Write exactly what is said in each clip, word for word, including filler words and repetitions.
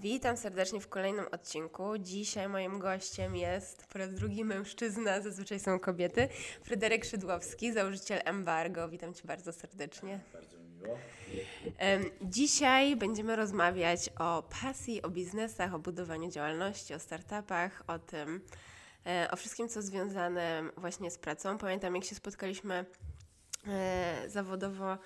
Witam serdecznie w kolejnym odcinku. Dzisiaj moim gościem jest po raz drugi mężczyzna, zazwyczaj są kobiety, Fryderyk Szydłowski, założyciel Embargo. Witam Cię bardzo serdecznie. Bardzo miło. Dzisiaj będziemy rozmawiać o pasji, o biznesach, o budowaniu działalności, o startupach, o tym, o wszystkim, co związane właśnie z pracą. Pamiętam, jak się spotkaliśmy zawodowo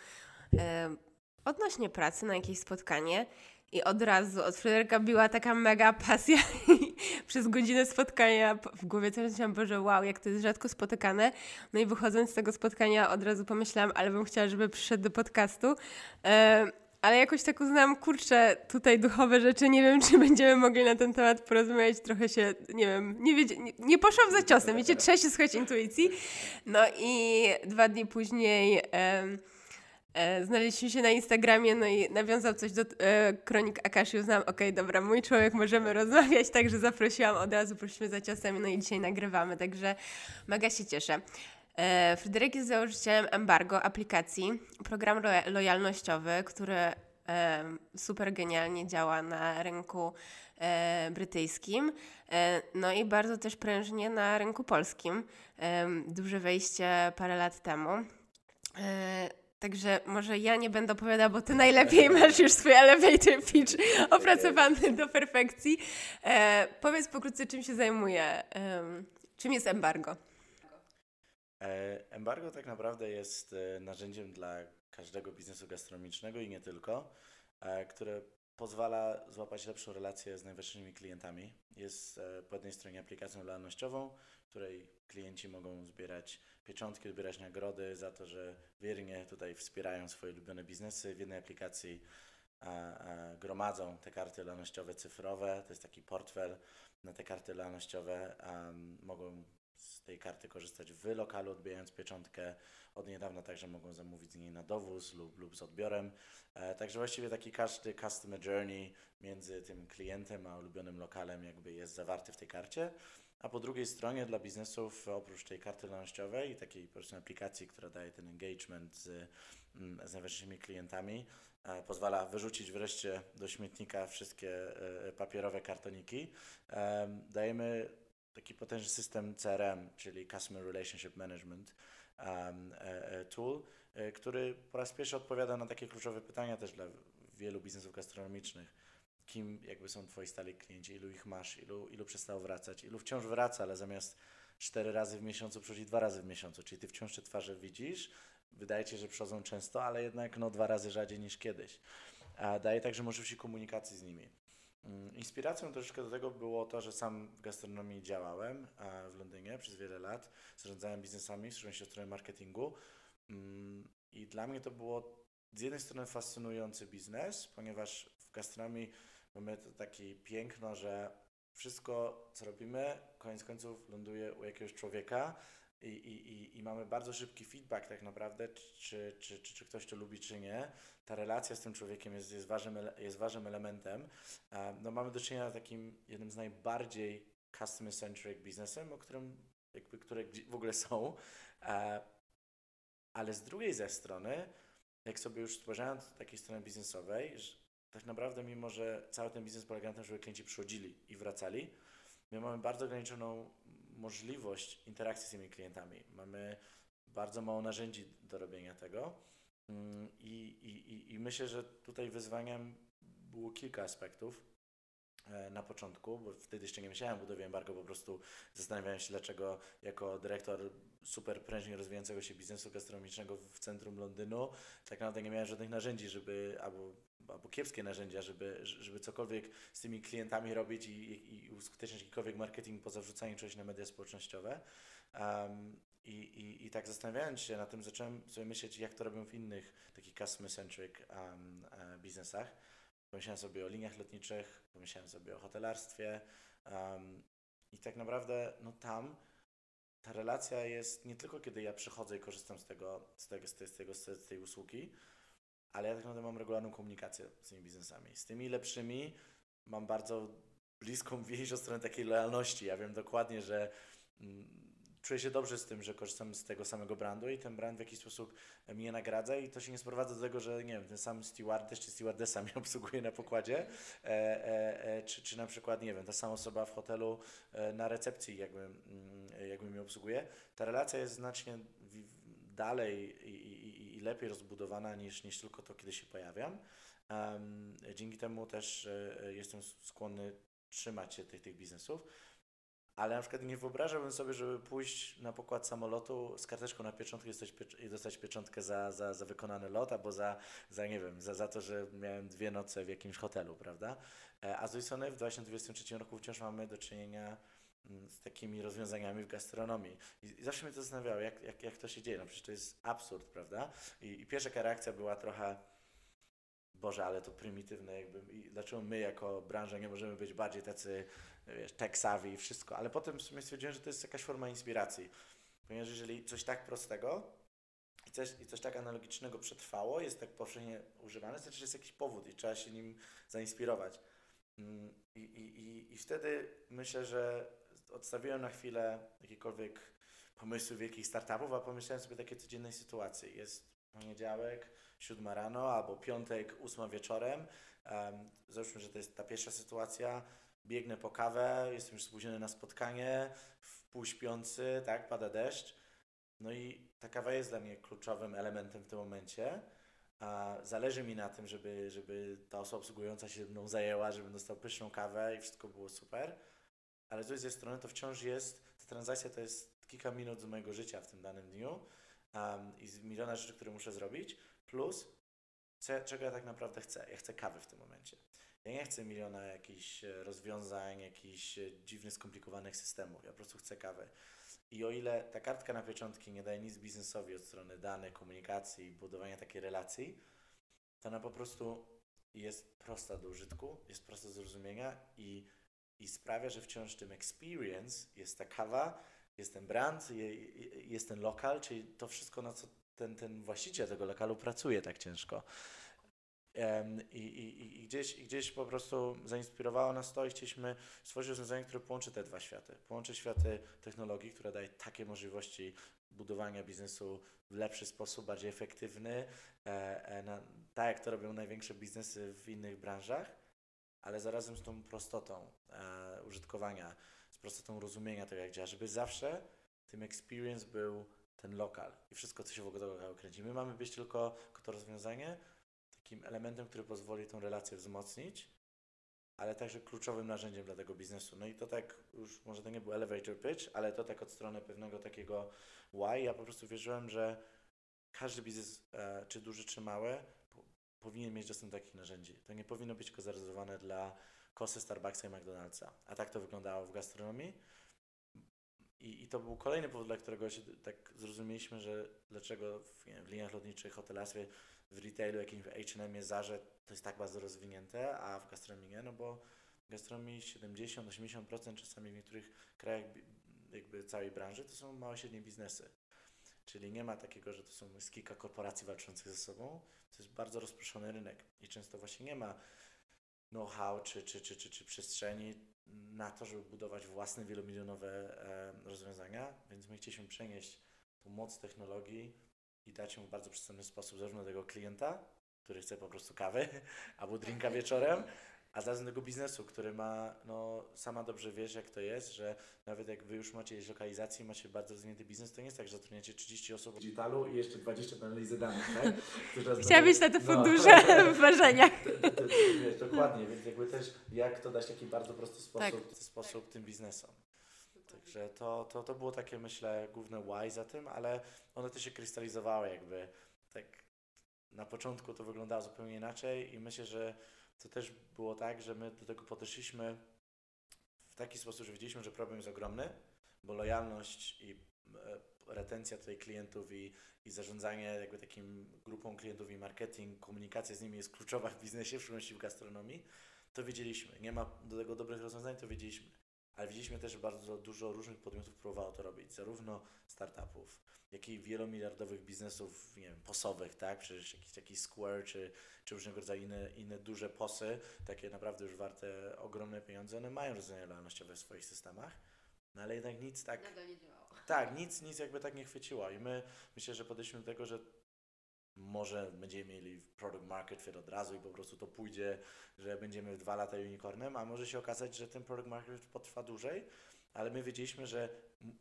odnośnie pracy na jakieś spotkanie. I od razu od Fryderyka biła taka mega pasja i przez godzinę spotkania w głowie cały czas myślałam, Boże, wow, jak to jest rzadko spotykane. No i wychodząc z tego spotkania od razu pomyślałam, ale bym chciała, żeby przyszedł do podcastu. Ale jakoś tak uznałam, kurczę, tutaj duchowe rzeczy, nie wiem, czy będziemy mogli na ten temat porozmawiać, trochę się, nie wiem, nie, wiedzie, nie, nie poszłam za ciosem, wiecie, trzeba się słuchać intuicji. No i dwa dni później... Znaleźliśmy się na Instagramie, no i nawiązał coś do e, kronik Akashi. Uznałam, okej, okay, dobra, mój człowiek, możemy rozmawiać, także zaprosiłam, od razu poszliśmy za ciosem, no i dzisiaj nagrywamy, także mega się cieszę. E, Fryderyk jest założycielem Embargo, aplikacji, program lo- lojalnościowy, który e, super genialnie działa na rynku e, brytyjskim, e, no i bardzo też prężnie na rynku polskim. E, duże wejście parę lat temu. E, Także może ja nie będę opowiadała, bo ty najlepiej masz już swój elevator pitch opracowany do perfekcji. E, powiedz pokrótce, czym się zajmuje, e, czym jest Embargo? E, embargo tak naprawdę jest narzędziem dla każdego biznesu gastronomicznego i nie tylko, e, które pozwala złapać lepszą relację z najważniejszymi klientami. Jest e, po jednej stronie aplikacją lojalnościową, której klienci mogą zbierać pieczątki, zbierać nagrody za to, że wiernie tutaj wspierają swoje ulubione biznesy. W jednej aplikacji a, a, gromadzą te karty lojalnościowe cyfrowe, to jest taki portfel na te karty lojalnościowe. A, mogą z tej karty korzystać w lokalu, odbijając pieczątkę. Od niedawna także mogą zamówić z niej na dowóz lub, lub z odbiorem. E, także właściwie taki każdy customer journey między tym klientem a ulubionym lokalem jakby jest zawarty w tej karcie. A po drugiej stronie dla biznesów, oprócz tej karty lojalnościowej i takiej po prostu aplikacji, która daje ten engagement z, z najważniejszymi klientami, e, pozwala wyrzucić wreszcie do śmietnika wszystkie e, papierowe kartoniki, e, dajemy taki potężny system C R M, czyli Customer Relationship Management um, e, Tool, e, który po raz pierwszy odpowiada na takie kluczowe pytania też dla wielu biznesów gastronomicznych. Kim jakby są Twoi stali klienci, ilu ich masz, ilu, ilu przestało wracać, ilu wciąż wraca, ale zamiast cztery razy w miesiącu przychodzi dwa razy w miesiącu, czyli Ty wciąż te twarze widzisz, wydaje Ci się, że przychodzą często, ale jednak no, dwa razy rzadziej niż kiedyś. A daje także możliwość komunikacji z nimi. Inspiracją troszeczkę do tego było to, że sam w gastronomii działałem w Londynie przez wiele lat, zarządzałem biznesami, wstrzymałem się w stronę marketingu i dla mnie to było z jednej strony fascynujący biznes, ponieważ w gastronomii mamy to takie piękno, że wszystko co robimy koniec końców ląduje u jakiegoś człowieka i, i, i mamy bardzo szybki feedback tak naprawdę, czy, czy, czy, czy ktoś to lubi, czy nie. Ta relacja z tym człowiekiem jest, jest, ważnym, jest ważnym elementem. No, mamy do czynienia z takim jednym z najbardziej customer-centric biznesem, o którym jakby, które w ogóle są, ale z drugiej ze strony, jak sobie już spojrzałem z takiej strony biznesowej, tak naprawdę mimo, że cały ten biznes polega na tym, żeby klienci przychodzili i wracali, my mamy bardzo ograniczoną możliwość interakcji z tymi klientami. Mamy bardzo mało narzędzi do robienia tego i, i, i myślę, że tutaj wyzwaniem było kilka aspektów na początku, bo wtedy jeszcze nie myślałem o budowie Embargo, po prostu zastanawiałem się, dlaczego jako dyrektor super prężnie rozwijającego się biznesu gastronomicznego w centrum Londynu tak naprawdę nie miałem żadnych narzędzi, żeby albo, albo kiepskie narzędzia, żeby, żeby cokolwiek z tymi klientami robić i, i, i uskuteczniać jakikolwiek marketing poza wrzucaniem czegoś na media społecznościowe. Um, i, i, I tak zastanawiając się nad tym, zacząłem sobie myśleć, jak to robią w innych takich customer-centric um, biznesach. Pomyślałem sobie o liniach lotniczych, pomyślałem sobie o hotelarstwie um, i tak naprawdę no tam ta relacja jest nie tylko kiedy ja przychodzę i korzystam z tego, z tego, z tej, z tego, z tej usługi, ale ja tak naprawdę mam regularną komunikację z tymi biznesami. Z tymi lepszymi mam bardzo bliską więź od strony takiej lojalności. Ja wiem dokładnie, że mm, czuję się dobrze z tym, że korzystam z tego samego brandu i ten brand w jakiś sposób mnie nagradza i to się nie sprowadza do tego, że nie wiem, ten sam stewardess czy stewardessa mnie obsługuje na pokładzie, e, e, e, czy, czy na przykład, nie wiem, ta sama osoba w hotelu e, na recepcji jakby, jakby mnie obsługuje. Ta relacja jest znacznie dalej i, i, i lepiej rozbudowana niż, niż tylko to, kiedy się pojawiam. Um, dzięki temu też e, jestem skłonny trzymać się tych, tych biznesów. Ale na przykład nie wyobrażałbym sobie, żeby pójść na pokład samolotu z karteczką na pieczątkę i dostać pieczątkę za, za, za wykonany lot, albo za, za nie wiem, za, za to, że miałem dwie noce w jakimś hotelu, prawda? A z drugiej strony w dwa tysiące dwudziestym trzecim roku wciąż mamy do czynienia z takimi rozwiązaniami w gastronomii. I, i zawsze mnie to zastanawiało, jak, jak, jak to się dzieje. No przecież to jest absurd, prawda? I, i pierwsza reakcja była trochę... Boże, ale to prymitywne jakby, i dlaczego my jako branża nie możemy być bardziej tacy, wiesz, tech-savvy i wszystko, ale potem w sumie stwierdziłem, że to jest jakaś forma inspiracji, ponieważ jeżeli coś tak prostego i coś, i coś tak analogicznego przetrwało, jest tak powszechnie używane, to znaczy, że jest jakiś powód i trzeba się nim zainspirować. I, i, i wtedy myślę, że odstawiłem na chwilę jakiekolwiek pomysły wielkich startupów, a pomyślałem sobie takie codziennej sytuacji. Jest poniedziałek, siódma rano, albo piątek, ósma wieczorem. Um, załóżmy, że to jest ta pierwsza sytuacja. Biegnę po kawę, jestem już spóźniony na spotkanie, wpółśpiący, tak, pada deszcz. No i ta kawa jest dla mnie kluczowym elementem w tym momencie. A zależy mi na tym, żeby, żeby ta osoba obsługująca się mną zajęła, żebym dostał pyszną kawę i wszystko było super. Ale z drugiej strony to wciąż jest, ta transakcja to jest kilka minut z mojego życia w tym danym dniu. Um, i z miliona rzeczy, które muszę zrobić, plus c- czego ja tak naprawdę chcę. Ja chcę kawy w tym momencie. Ja nie chcę miliona jakichś rozwiązań, jakichś dziwnych, skomplikowanych systemów. Ja po prostu chcę kawy. I o ile ta kartka na pieczątki nie daje nic biznesowi od strony danych, komunikacji, budowania takiej relacji, to ona po prostu jest prosta do użytku, jest prosta do zrozumienia i, i sprawia, że wciąż tym experience jest ta kawa, jest ten brand, jest ten lokal, czyli to wszystko, na co ten, ten właściciel tego lokalu pracuje tak ciężko. I, i, i, gdzieś, i gdzieś po prostu zainspirowało nas to i chcieliśmy stworzyć rozwiązanie, które połączy te dwa światy. Połączy światy technologii, która daje takie możliwości budowania biznesu w lepszy sposób, bardziej efektywny, na, tak jak to robią największe biznesy w innych branżach, ale zarazem z tą prostotą użytkowania, prostotą rozumienia tego, jak działa, żeby zawsze tym experience był ten lokal i wszystko, co się wokół tego lokalu kręci. My mamy być tylko to rozwiązanie takim elementem, który pozwoli tą relację wzmocnić, ale także kluczowym narzędziem dla tego biznesu. No i to tak, już może to nie był elevator pitch, ale to tak od strony pewnego takiego why. Ja po prostu wierzyłem, że każdy biznes, czy duży, czy mały, powinien mieć dostęp do takich narzędzi. To nie powinno być tylko zarezerwowane dla kosy Starbucksa i McDonald'sa. A tak to wyglądało w gastronomii. I, i to był kolejny powód, dla którego się tak zrozumieliśmy, że dlaczego w, nie wiem, w liniach lotniczych, hotelarstwie, w retailu, jakimś H and M jest zarze, to jest tak bardzo rozwinięte, a w gastronomii nie, no bo w gastronomii siedemdziesiąt do osiemdziesięciu procent czasami w niektórych krajach jakby całej branży to są małe, średnie biznesy. Czyli nie ma takiego, że to są z kilka korporacji walczących ze sobą. To jest bardzo rozproszony rynek i często właśnie nie ma know-how czy, czy, czy, czy, czy przestrzeni na to, żeby budować własne wielomilionowe e, rozwiązania, więc my chcieliśmy przenieść tą moc technologii i dać ją w bardzo przystępny sposób zarówno tego klienta, który chce po prostu kawy albo drinka wieczorem, a zarazem tego biznesu, który ma, no sama dobrze wiesz jak to jest, że nawet jak wy już macie jakieś lokalizacje, macie bardzo rozwinięty biznes, to nie jest tak, że zatrudniacie trzydzieści osób w digitalu i jeszcze dwadzieścia na analizę danych, tak? Chciała być na te fundusze w marzeniach. Dokładnie, więc jakby też jak to dać taki bardzo prosty sposób, sposób tym biznesom. Także to, to, to było takie, myślę, główne why za tym, ale one też się krystalizowały jakby. Tak na początku to wyglądało zupełnie inaczej i myślę, że to też było tak, że my do tego podeszliśmy w taki sposób, że wiedzieliśmy, że problem jest ogromny, bo lojalność i retencja tutaj klientów i, i zarządzanie jakby takim grupą klientów i marketing, komunikacja z nimi jest kluczowa w biznesie, w szczególności w gastronomii, to wiedzieliśmy. Nie ma do tego dobrych rozwiązań, to wiedzieliśmy. Ale widzieliśmy też, że bardzo dużo różnych podmiotów próbowało to robić, zarówno startupów, jak i wielomiliardowych biznesów, nie wiem, posowych, tak? Przecież jakiś taki Square czy, czy różnego rodzaju inne, inne duże posy, takie naprawdę już warte ogromne pieniądze, one mają rozwiązania lojalnościowe w swoich systemach, no ale jednak nic tak... Nadal nie działało. Tak, nic, nic jakby tak nie chwyciło i my myślę, że podeszliśmy do tego, że może będziemy mieli product market fit od razu i po prostu to pójdzie, że będziemy w dwa lata unicornem, a może się okazać, że ten product market fit potrwa dłużej, ale my wiedzieliśmy, że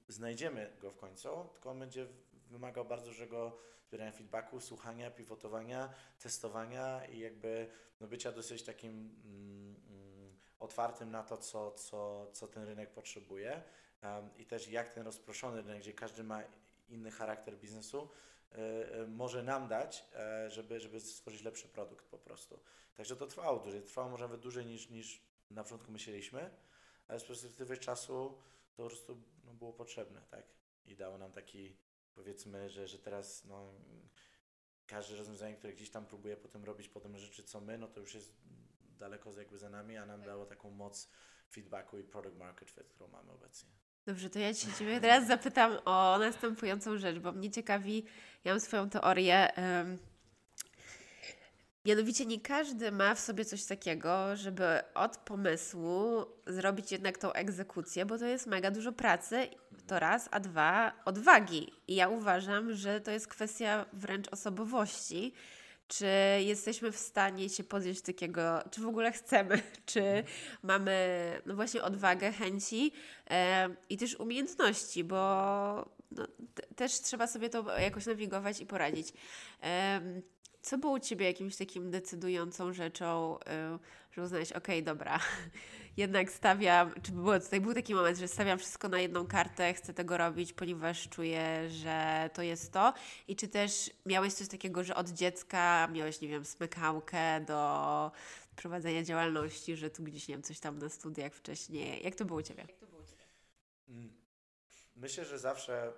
znajdziemy go w końcu, tylko on będzie wymagał bardzo dużego zbierania feedbacku, słuchania, pivotowania, testowania i jakby no bycia dosyć takim mm, mm, otwartym na to, co, co, co ten rynek potrzebuje um, i też jak ten rozproszony rynek, gdzie każdy ma inny charakter biznesu, może nam dać, żeby, żeby stworzyć lepszy produkt po prostu. Także to trwało dłużej, trwało może nawet dłużej niż, niż na początku myśleliśmy, ale z perspektywy czasu to po prostu no, było potrzebne, tak? I dało nam taki, powiedzmy, że, że teraz no, każde rozwiązanie, które gdzieś tam próbuje potem robić potem rzeczy co my, no to już jest daleko jakby za nami, a nam dało taką moc feedbacku i product market fit, którą mamy obecnie. Dobrze, to ja Cię ciebie teraz zapytam o następującą rzecz, bo mnie ciekawi, ja mam swoją teorię, um, mianowicie nie każdy ma w sobie coś takiego, żeby od pomysłu zrobić jednak tą egzekucję, bo to jest mega dużo pracy, to raz, a dwa, odwagi. I ja uważam, że to jest kwestia wręcz osobowości. Czy jesteśmy w stanie się podjąć takiego, czy w ogóle chcemy, czy mamy no właśnie odwagę, chęci e, i też umiejętności, bo no, t- też trzeba sobie to jakoś nawigować i poradzić. E, co było u Ciebie jakimś takim decydującą rzeczą, e, że uznałeś, okej, okay, dobra, jednak stawiam, czy było tutaj był taki moment, że stawiam wszystko na jedną kartę, chcę tego robić, ponieważ czuję, że to jest to. I czy też miałeś coś takiego, że od dziecka miałeś, nie wiem, smykałkę do prowadzenia działalności, że tu gdzieś, nie wiem, coś tam na studiach wcześniej. Jak to było u Ciebie? Jak to było u Ciebie? Myślę, że zawsze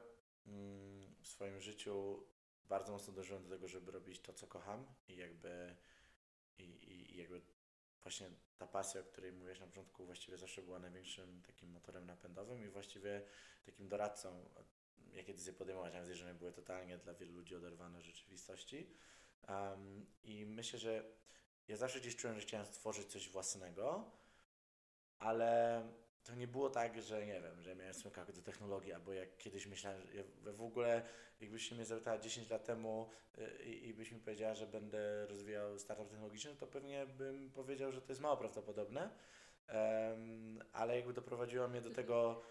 w swoim życiu bardzo mocno dążyłem do tego, żeby robić to, co kocham i jakby i, i, i jakby właśnie ta pasja, o której mówiłeś na początku, właściwie zawsze była największym takim motorem napędowym i właściwie takim doradcą, jakie decyzje podejmować. Nawet jeżeli były totalnie dla wielu ludzi oderwane od rzeczywistości. Um, I myślę, że ja zawsze gdzieś czułem, że chciałem stworzyć coś własnego, ale to nie było tak, że nie wiem, że miałem smykałkę do technologii, albo jak kiedyś myślałem, że ja w ogóle jakbyś się mnie zapytała dziesięć lat temu i, i byś mi powiedziała, że będę rozwijał startup technologiczny, to pewnie bym powiedział, że to jest mało prawdopodobne, um, ale jakby doprowadziła mnie do tego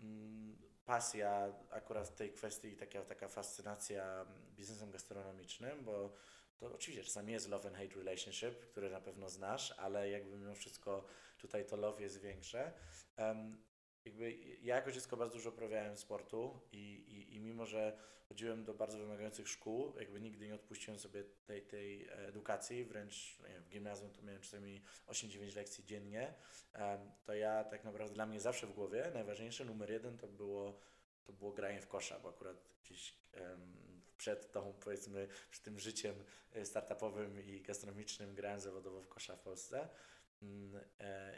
um, pasja akurat w tej kwestii, taka, taka fascynacja biznesem gastronomicznym, bo to oczywiście czasami jest love and hate relationship, które na pewno znasz, ale jakby mimo wszystko tutaj to love jest większe. Um, jakby ja jako dziecko bardzo dużo uprawiałem sportu i, i, i mimo, że chodziłem do bardzo wymagających szkół, jakby nigdy nie odpuściłem sobie tej, tej edukacji, wręcz nie wiem, w gimnazjum to miałem czasami osiem dziewięć lekcji dziennie, um, to ja tak naprawdę dla mnie zawsze w głowie najważniejsze, numer jeden to było, to było granie w kosza, bo akurat gdzieś um, przed tą, powiedzmy, przed tym życiem startupowym i gastronomicznym grałem zawodowo w kosza w Polsce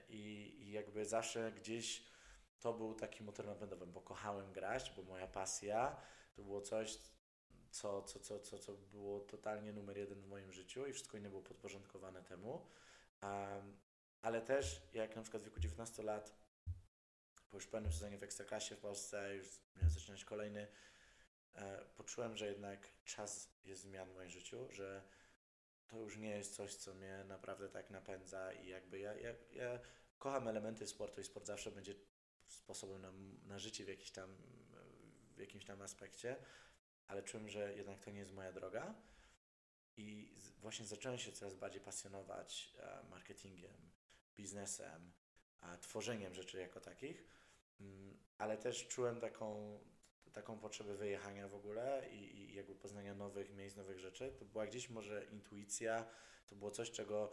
i, i jakby zawsze gdzieś to był taki motor napędowy, bo kochałem grać, bo moja pasja to było coś, co, co, co, co, co było totalnie numer jeden w moim życiu i wszystko inne było podporządkowane temu, um, ale też jak na przykład w wieku dziewiętnastu lat, po już pewnym sezonie w Ekstraklasie w Polsce, już miałem zaczynać kolejny, poczułem, że jednak czas jest zmian w moim życiu, że to już nie jest coś, co mnie naprawdę tak napędza i jakby ja, ja, ja kocham elementy sportu i sport zawsze będzie sposobem na, na życie w, jakiś tam, w jakimś tam aspekcie, ale czułem, że jednak to nie jest moja droga i właśnie zacząłem się coraz bardziej pasjonować marketingiem, biznesem, tworzeniem rzeczy jako takich, ale też czułem taką taką potrzebę wyjechania w ogóle i, i jakby poznania nowych miejsc, nowych rzeczy. To była gdzieś może intuicja, to było coś, czego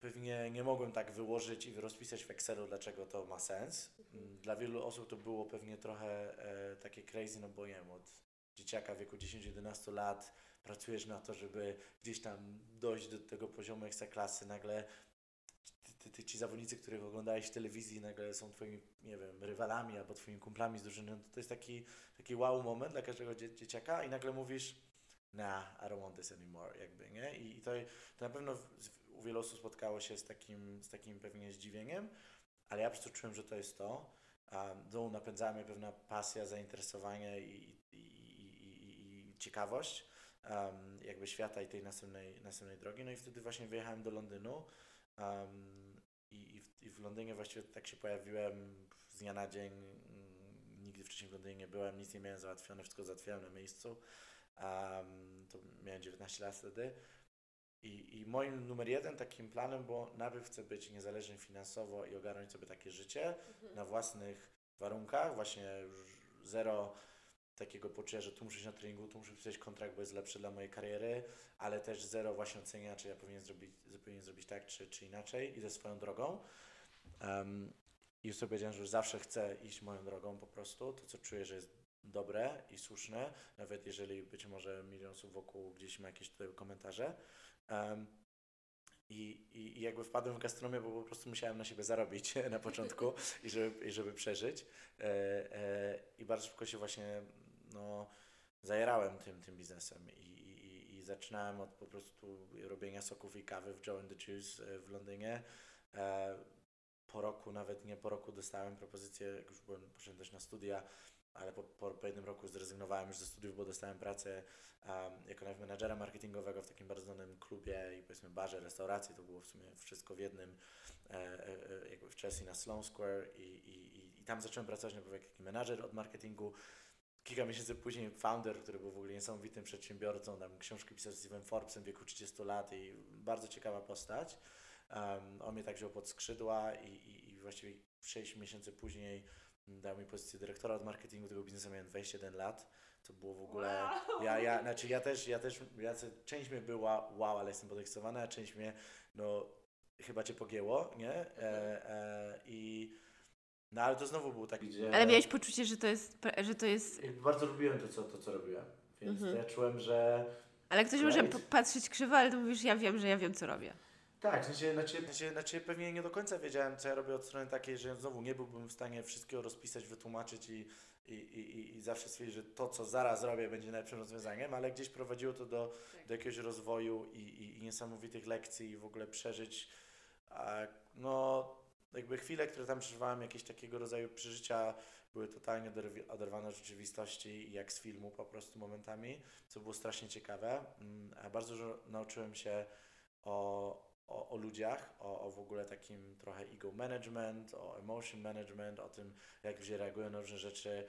Pewnie nie mogłem tak wyłożyć i rozpisać w Excelu, dlaczego to ma sens. Dla wielu osób to było pewnie trochę e, takie crazy, no bo nie wiem, od dzieciaka w wieku dziesięć jedenaście lat pracujesz na to, żeby gdzieś tam dojść do tego poziomu ekstraklasy, nagle ty, ty, ty, ci zawodnicy, których oglądałeś w telewizji, nagle są twoimi, nie wiem, rywalami albo twoimi kumplami z drużyny. To jest taki, taki wow moment dla każdego dzie- dzieciaka i nagle mówisz, nah, I don't want this anymore, jakby, nie? I, i to, to na pewno u wielu osób spotkało się z takim, z takim pewnie zdziwieniem, ale ja po prostu czułem, że to jest to. Um, napędzała mnie pewna pasja, zainteresowanie i, i, i, i ciekawość um, jakby świata i tej następnej, następnej drogi. No i wtedy właśnie wyjechałem do Londynu um, i, i, w, i w Londynie właściwie tak się pojawiłem z dnia na dzień. Nigdy wcześniej w Londynie nie byłem, nic nie miałem załatwione, wszystko załatwiałem na miejscu. Um, to miałem dziewiętnaście lat wtedy I, i moim numer jeden takim planem było, najpierw chcę być niezależny finansowo i ogarnąć sobie takie życie mhm. na własnych warunkach, właśnie zero takiego poczucia, że tu muszę iść na treningu, tu muszę pisać kontrakt, bo jest lepszy dla mojej kariery, ale też zero właśnie ocenia, czy ja powinien zrobić, powinien zrobić tak, czy, czy inaczej, idę swoją drogą. Um, I sobie powiedziałem, że zawsze chcę iść moją drogą po prostu, to co czuję, że jest dobre i słuszne, nawet jeżeli być może milion osób wokół gdzieś ma jakieś tutaj komentarze. Um, i, i jakby wpadłem w gastronomię, bo po prostu musiałem na siebie zarobić na początku i, żeby, i żeby przeżyć. E, e, I bardzo szybko się właśnie no, zajerałem tym, tym biznesem i, i, i zaczynałem od po prostu robienia soków i kawy w Joe and the Juice w Londynie. E, po roku, nawet nie po roku dostałem propozycję, jak już byłem, poszedłem też na studia, ale po, po, po jednym roku zrezygnowałem już ze studiów, bo dostałem pracę um, jako najpierw menadżera marketingowego w takim bardzo znanym klubie i powiedzmy barze, restauracji, to było w sumie wszystko w jednym, e, e, jakby w Chelsea na Sloan Square i, i, i, i tam zacząłem pracować najpierw jako menadżer od marketingu. Kilka miesięcy później founder, który był w ogóle niesamowitym przedsiębiorcą, tam książki pisał z Stephen Forbesem w wieku trzydziestu lat i bardzo ciekawa postać. Um, on mnie tak wziął pod skrzydła i, i, i właściwie sześć miesięcy później dał mi pozycję dyrektora od marketingu tego biznesu, miałem dwadzieścia jeden lat, to było w ogóle, wow. ja, ja, znaczy ja też, ja też, ja, część mnie była wow, ale jestem podekscytowana, a część mnie, no chyba cię pogięło, nie? E, e, i, no ale to znowu był taki... Że... Ale miałeś poczucie, że to jest, że to jest... Bardzo lubiłem to, co, to, co robiłem, więc mhm. ja czułem, że... Ale ktoś right. może patrzeć krzywo, ale to mówisz, ja wiem, że ja wiem, co robię. Tak, znaczy, znaczy, znaczy, znaczy pewnie nie do końca wiedziałem, co ja robię od strony takiej, że znowu nie byłbym w stanie wszystkiego rozpisać, wytłumaczyć i, i, i, i zawsze stwierdzić, że to, co zaraz robię, będzie najlepszym rozwiązaniem, ale gdzieś prowadziło to do, do jakiegoś rozwoju i, i, i niesamowitych lekcji i w ogóle przeżyć no jakby chwile, które tam przeżywałem, jakieś takiego rodzaju przeżycia były totalnie oderwane od rzeczywistości, jak z filmu po prostu momentami, co było strasznie ciekawe, a bardzo dużo nauczyłem się o O, o ludziach, o, o w ogóle takim trochę ego management, o emotion management, o tym, jak ludzie reagują na różne rzeczy,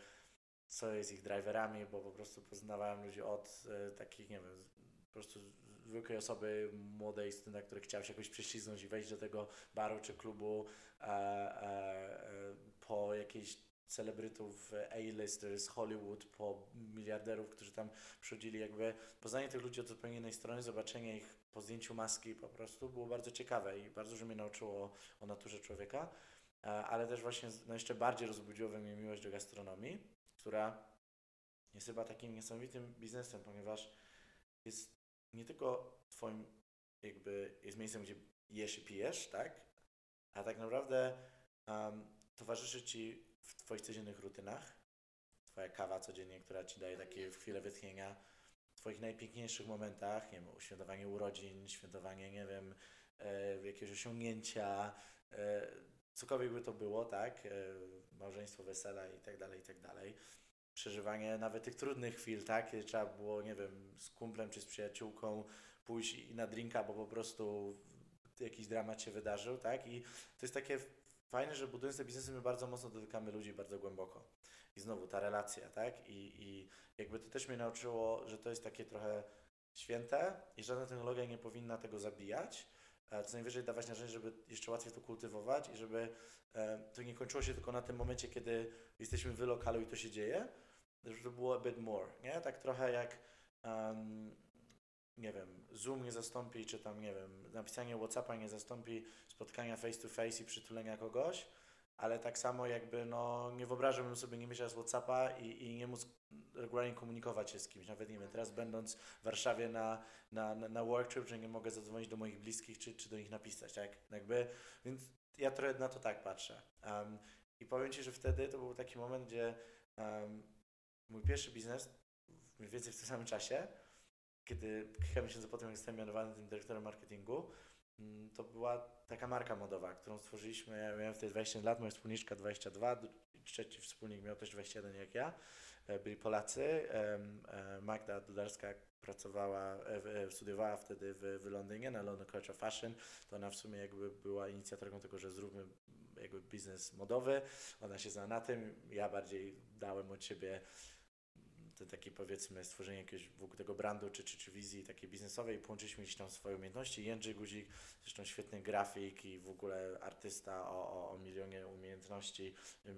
co jest ich driverami, bo po prostu poznawałem ludzi od e, takich, nie wiem, po prostu zwykłej osoby młodej, studenta, który chciał się jakoś prześlizgnąć i wejść do tego baru czy klubu, e, e, po jakiejś celebrytów, A-listers z Hollywood, po miliarderów, którzy tam przychodzili, jakby poznanie tych ludzi od zupełnie innej strony, zobaczenie ich po zdjęciu maski po prostu było bardzo ciekawe i bardzo dużo mnie nauczyło o naturze człowieka, ale też właśnie no jeszcze bardziej rozbudziło we mnie miłość do gastronomii, która jest chyba takim niesamowitym biznesem, ponieważ jest nie tylko twoim jakby jest miejscem, gdzie jesz i pijesz, tak? A tak naprawdę um, towarzyszy ci w twoich codziennych rutynach, twoja kawa codziennie, która ci daje takie chwile wytchnienia, w twoich najpiękniejszych momentach, nie wiem, świętowanie urodzin, świętowanie, nie wiem, e, jakiegoś osiągnięcia, e, cokolwiek by to było, tak, e, małżeństwo, wesela i tak dalej, i tak dalej. Przeżywanie nawet tych trudnych chwil, tak, kiedy trzeba było, nie wiem, z kumplem czy z przyjaciółką pójść i na drinka, bo po prostu jakiś dramat się wydarzył, tak, i to jest takie fajne, że budując te biznesy my bardzo mocno dotykamy ludzi, bardzo głęboko. I znowu ta relacja, tak? I, i jakby to też mnie nauczyło, że to jest takie trochę święte i żadna technologia nie powinna tego zabijać, co najwyżej dawać narzędzie, żeby jeszcze łatwiej to kultywować i żeby e, to nie kończyło się tylko na tym momencie, kiedy jesteśmy w lokalu i to się dzieje, żeby to było a bit more, nie? Tak trochę jak um, nie wiem, Zoom nie zastąpi, czy tam, nie wiem, napisanie WhatsAppa nie zastąpi spotkania face to face i przytulenia kogoś, ale tak samo jakby, no, nie wyobrażam sobie nie mieć raz WhatsAppa i, i nie móc regularnie komunikować się z kimś, nawet nie wiem, teraz będąc w Warszawie na, na, na work trip, że nie mogę zadzwonić do moich bliskich, czy, czy do nich napisać, tak, jakby, więc ja trochę na to tak patrzę. Um, I powiem Ci, że wtedy to był taki moment, gdzie um, mój pierwszy biznes, mniej więcej w tym samym czasie, kiedy kilka miesięcy potem, jak zostałem mianowany tym dyrektorem marketingu, to była taka marka modowa, którą stworzyliśmy. Ja miałem wtedy dwadzieścia lat, moja wspólniczka dwadzieścia dwa, trzeci wspólnik miał też dwadzieścia jeden jak ja. Byli Polacy. Magda Dudarska pracowała, studiowała wtedy w, w Londynie na London College of Fashion. To ona w sumie jakby była inicjatorką tego, że zróbmy jakby biznes modowy. Ona się zna na tym. Ja bardziej dałem od siebie to takie, powiedzmy, stworzenie jakiegoś wokół tego brandu czy, czy, czy wizji takiej biznesowej i połączyliśmy gdzieś tam swoje umiejętności. Jędrzej Guzik, zresztą świetny grafik i w ogóle artysta o, o, o milionie umiejętności,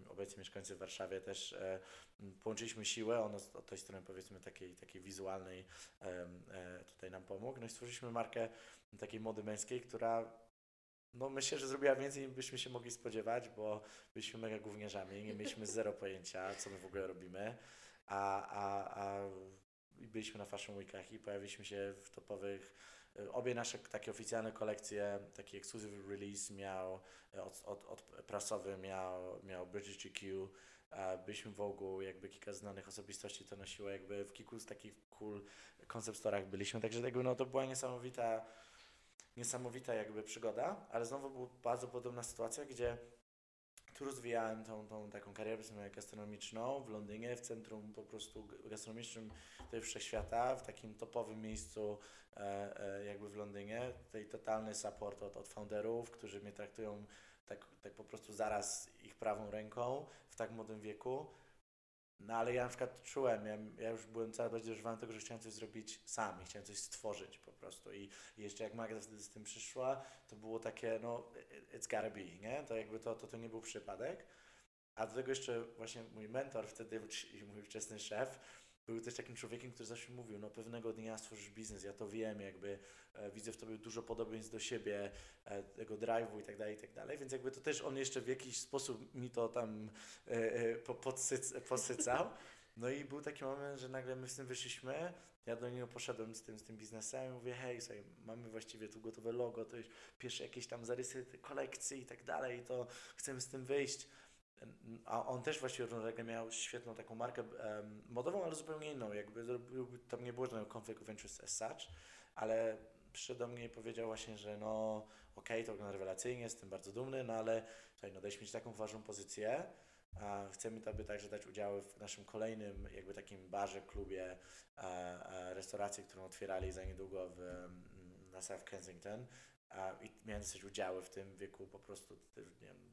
obecnie mieszkający w Warszawie, też e, połączyliśmy siłę, on od tej strony, powiedzmy, takiej, takiej wizualnej e, e, tutaj nam pomógł. No i stworzyliśmy markę takiej mody męskiej, która, no, myślę, że zrobiła więcej niż byśmy się mogli spodziewać, bo byliśmy mega gówniarzami, nie mieliśmy zero pojęcia, co my w ogóle robimy. A, a, a byliśmy na Fashion Weekach i pojawiliśmy się w topowych, obie nasze takie oficjalne kolekcje, taki exclusive release miał, od, od, od prasowy miał, miał British G Q, byliśmy w ogóle, jakby kilka znanych osobistości to nosiło, jakby w kilku z takich cool concept store'ach byliśmy, także jakby, no, to była niesamowita, niesamowita jakby przygoda, ale znowu była bardzo podobna sytuacja, gdzie tu rozwijałem tą, tą taką karierę gastronomiczną w Londynie, w centrum po prostu gastronomicznym tutaj wszechświata, w takim topowym miejscu e, e, jakby w Londynie. Tutaj totalny support od, od founderów, którzy mnie traktują tak, tak po prostu zaraz ich prawą ręką w tak młodym wieku. No ale ja na przykład czułem, ja, ja już byłem coraz bardziej dożywany tego, że chciałem coś zrobić sam, chciałem coś stworzyć po prostu. I, i jeszcze jak Magda wtedy z tym przyszła, to było takie, no, it's gotta be, nie? To jakby to, to, to nie był przypadek. A do tego jeszcze właśnie mój mentor wtedy i mój wczesny szef był też takim człowiekiem, który zawsze mówił, no, pewnego dnia stworzysz biznes, ja to wiem, jakby e, widzę w tobie dużo podobieństw do siebie, e, tego drive'u i tak dalej, i tak dalej, więc jakby to też on jeszcze w jakiś sposób mi to tam e, e, po, podsyc, posycał. No i był taki moment, że nagle my z tym wyszliśmy, ja do niego poszedłem z tym, z tym biznesem i mówię, hej, słuchaj, mamy właściwie tu gotowe logo, to już pierwsze jakieś tam zarysy kolekcji i tak dalej, to chcemy z tym wyjść. A on też właściwie równolegle miał świetną taką markę um, modową, ale zupełnie inną, jakby tam nie było żadnego conflict of interest as such, ale przyszedł do mnie i powiedział właśnie, że no okej, okay, to wygląda rewelacyjnie, jestem bardzo dumny, no ale tutaj, no, daliśmy Ci taką ważną pozycję, a chcemy Tobie także dać udziały w naszym kolejnym jakby takim barze, klubie, a, a restauracji, którą otwierali za niedługo w, na South Kensington, a, i miałem dostać udziały w tym wieku po prostu, nie wiem,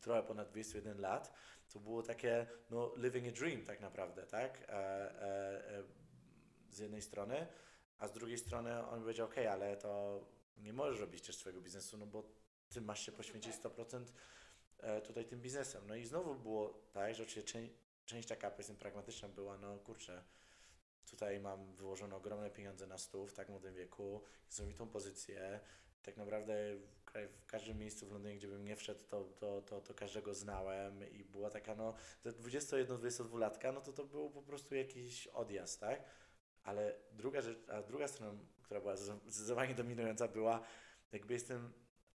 trochę ponad dwadzieścia jeden lat, to było takie, no, living a dream tak naprawdę, tak, e, e, e, z jednej strony, a z drugiej strony on powiedział, okej, okay, ale to nie możesz robić też swojego biznesu, no bo ty masz się poświęcić sto procent tutaj tym biznesem. No i znowu było tak, że oczywiście część, część taka, powiedzmy, pragmatyczna była, no kurczę, tutaj mam wyłożone ogromne pieniądze na stół w tak młodym wieku, niesamowitą pozycję. Tak naprawdę w każdym miejscu w Londynie, gdzie bym nie wszedł, to, to, to, to każdego znałem i była taka, no, dwudziestodwujednodwudziestodwulatka, no to to był po prostu jakiś odjazd, tak? Ale druga rzecz, a druga strona, która była zdecydowanie dominująca, była jakby jestem,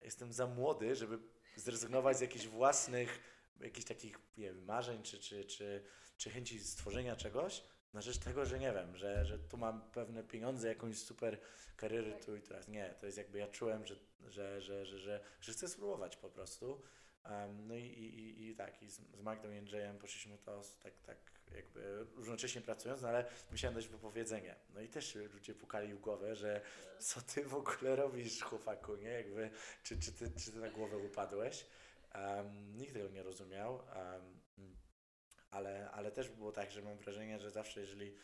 jestem za młody, żeby zrezygnować z jakichś własnych, jakichś takich, nie wiem, marzeń czy, czy, czy, czy chęci stworzenia czegoś, na rzecz tego, że nie wiem, że, że tu mam pewne pieniądze, jakąś super karierę tu i teraz. Nie, to jest jakby ja czułem, że, że, że, że, że, że chcę spróbować po prostu. Um, no i, i, i tak, i z, z Magdą i Jędrzejem poszliśmy to tak, tak jakby równocześnie pracując, no ale musiałem dać wypowiedzenie. No i też ludzie pukali w głowę, że co ty w ogóle robisz, chłopaku, nie? Jakby, czy, czy, ty, czy ty na głowę upadłeś? Um, nikt tego nie rozumiał. Um, Ale, ale też było tak, że mam wrażenie, że zawsze jeżeli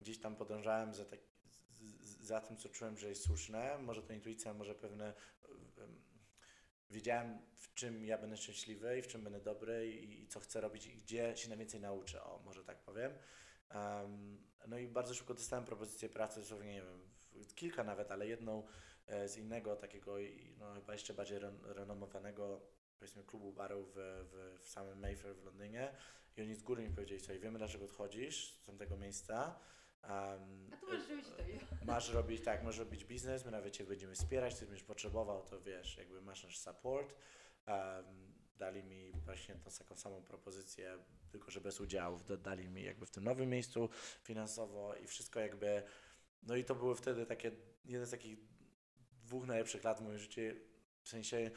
gdzieś tam podążałem za, tak, za tym, co czułem, że jest słuszne, może to intuicja, może pewne... Um, wiedziałem, w czym ja będę szczęśliwy i w czym będę dobry i, i co chcę robić i gdzie się najwięcej nauczę, o, może tak powiem. Um, no i bardzo szybko dostałem propozycję pracy, dosłownie, nie wiem, w, kilka nawet, ale jedną z innego takiego, no chyba jeszcze bardziej renomowanego, powiedzmy, klubu barów w, w, w samym Mayfair w Londynie i oni z góry mi powiedzieli, słuchaj, wiemy dlaczego odchodzisz z tamtego miejsca. Um, A tu masz robić to. Masz robić, tak, masz robić biznes, my nawet Cię będziemy wspierać, Ty będziesz potrzebował, to wiesz, jakby masz nasz support. Um, dali mi właśnie tą taką samą propozycję, tylko że bez udziałów, dodali mi jakby w tym nowym miejscu finansowo i wszystko jakby, no i to były wtedy takie, jeden z takich dwóch najlepszych lat w moim życiu, w sensie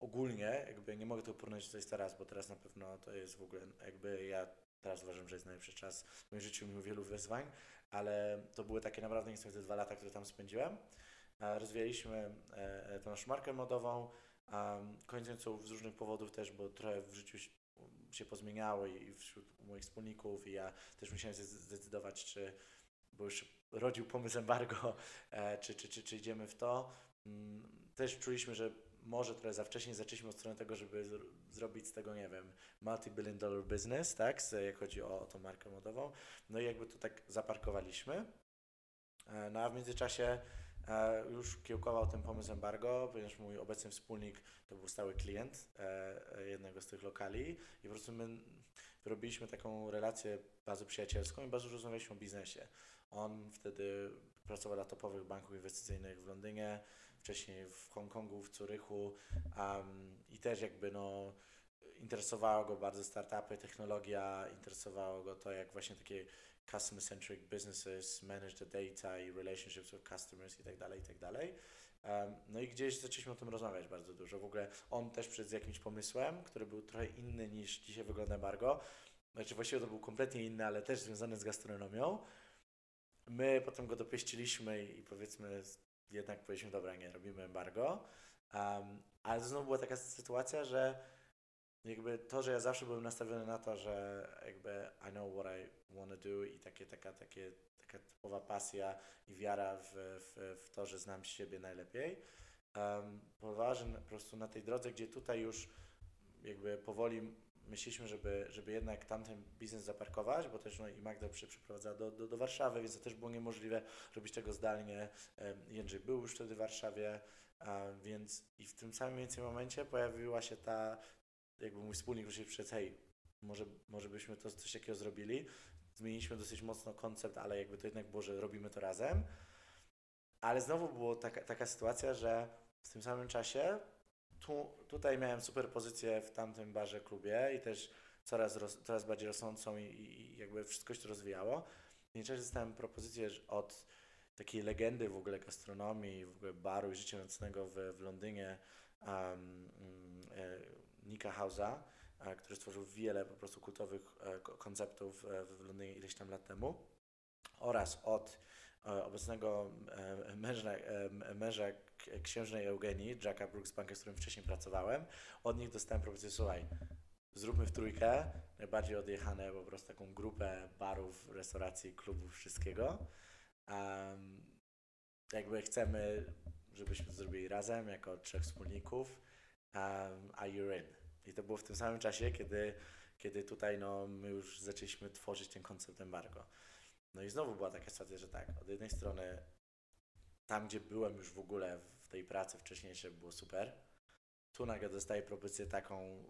ogólnie, jakby nie mogę tego porównać coś teraz, bo teraz na pewno to jest w ogóle, jakby ja teraz uważam, że jest najlepszy czas w moim życiu mimo wielu wyzwań, ale to były takie naprawdę niesamowite dwa lata, które tam spędziłem. Rozwijaliśmy tą naszą markę modową, koniec końców z różnych powodów też, bo trochę w życiu się pozmieniało i wśród moich wspólników i ja też musiałem zdecydować, czy, bo już rodził pomysł Embargo, czy, czy, czy, czy idziemy w to. Też czuliśmy, że może trochę za wcześnie zaczęliśmy od strony tego, żeby z, zrobić z tego, nie wiem, multi-billion dollar business, tak, z, jak chodzi o, o tą markę modową. No i jakby to tak zaparkowaliśmy. E, no a w międzyczasie e, już kiełkował ten pomysł Embargo, ponieważ mój obecny wspólnik to był stały klient e, jednego z tych lokali i po prostu my robiliśmy taką relację bardzo przyjacielską i bardzo rozmawialiśmy o biznesie. On wtedy pracował dla topowych banków inwestycyjnych w Londynie, wcześniej w Hongkongu, w Zurychu um, i też jakby no interesowało go bardzo startupy, technologia, interesowało go to, jak właśnie takie customer-centric businesses manage the data i relationships with customers i tak dalej, i tak dalej. Um, no i gdzieś zaczęliśmy o tym rozmawiać bardzo dużo. W ogóle on też przyszedł z jakimś pomysłem, który był trochę inny niż dzisiaj wygląda Embargo. Znaczy właściwie to był kompletnie inny, ale też związany z gastronomią. My potem go dopieściliśmy i powiedzmy jednak powiedzieliśmy, dobra, nie, robimy Embargo. Um, ale znowu była taka sytuacja, że jakby to, że ja zawsze byłem nastawiony na to, że jakby I know what I want to do i takie, taka, takie, taka typowa pasja i wiara w, w, w to, że znam siebie najlepiej, um, powodowała, że po prostu na tej drodze, gdzie tutaj już jakby powoli myśleliśmy, żeby, żeby jednak tamten biznes zaparkować, bo też no, i Magda się przyprowadzała do, do, do Warszawy, więc to też było niemożliwe robić tego zdalnie. Jędrzej był już wtedy w Warszawie, więc i w tym samym więcej momencie pojawiła się ta, jakby mój wspólnik już się przyszedł, hej, może, może byśmy to coś takiego zrobili. Zmieniliśmy dosyć mocno koncept, ale jakby to jednak było, że robimy to razem. Ale znowu była taka, taka sytuacja, że w tym samym czasie Tu, tutaj miałem super pozycję w tamtym barze, klubie i też coraz, roz, coraz bardziej rosnącą i, i jakby wszystko się to rozwijało. W międzyczasie dostałem propozycję od takiej legendy w ogóle gastronomii, w ogóle baru i życia nocnego w, w Londynie, um, e, Nika House'a, a, który stworzył wiele po prostu kultowych e, konceptów w Londynie ileś tam lat temu, oraz od obecnego męża, męża księżnej Eugenii, Jacka Brooksbanka, z którym wcześniej pracowałem. Od nich dostałem propozycję, słuchaj, zróbmy w trójkę, najbardziej odjechane po prostu taką grupę barów, restauracji, klubów, wszystkiego. Um, jakby chcemy, żebyśmy to zrobili razem, jako trzech wspólników, um, a you're in. I to było w tym samym czasie, kiedy, kiedy tutaj no, my już zaczęliśmy tworzyć ten koncept Embargo. No i znowu była taka sytuacja, że tak, od jednej strony tam, gdzie byłem już w ogóle w tej pracy wcześniejszej, było super. Tu nagle dostaję propozycję taką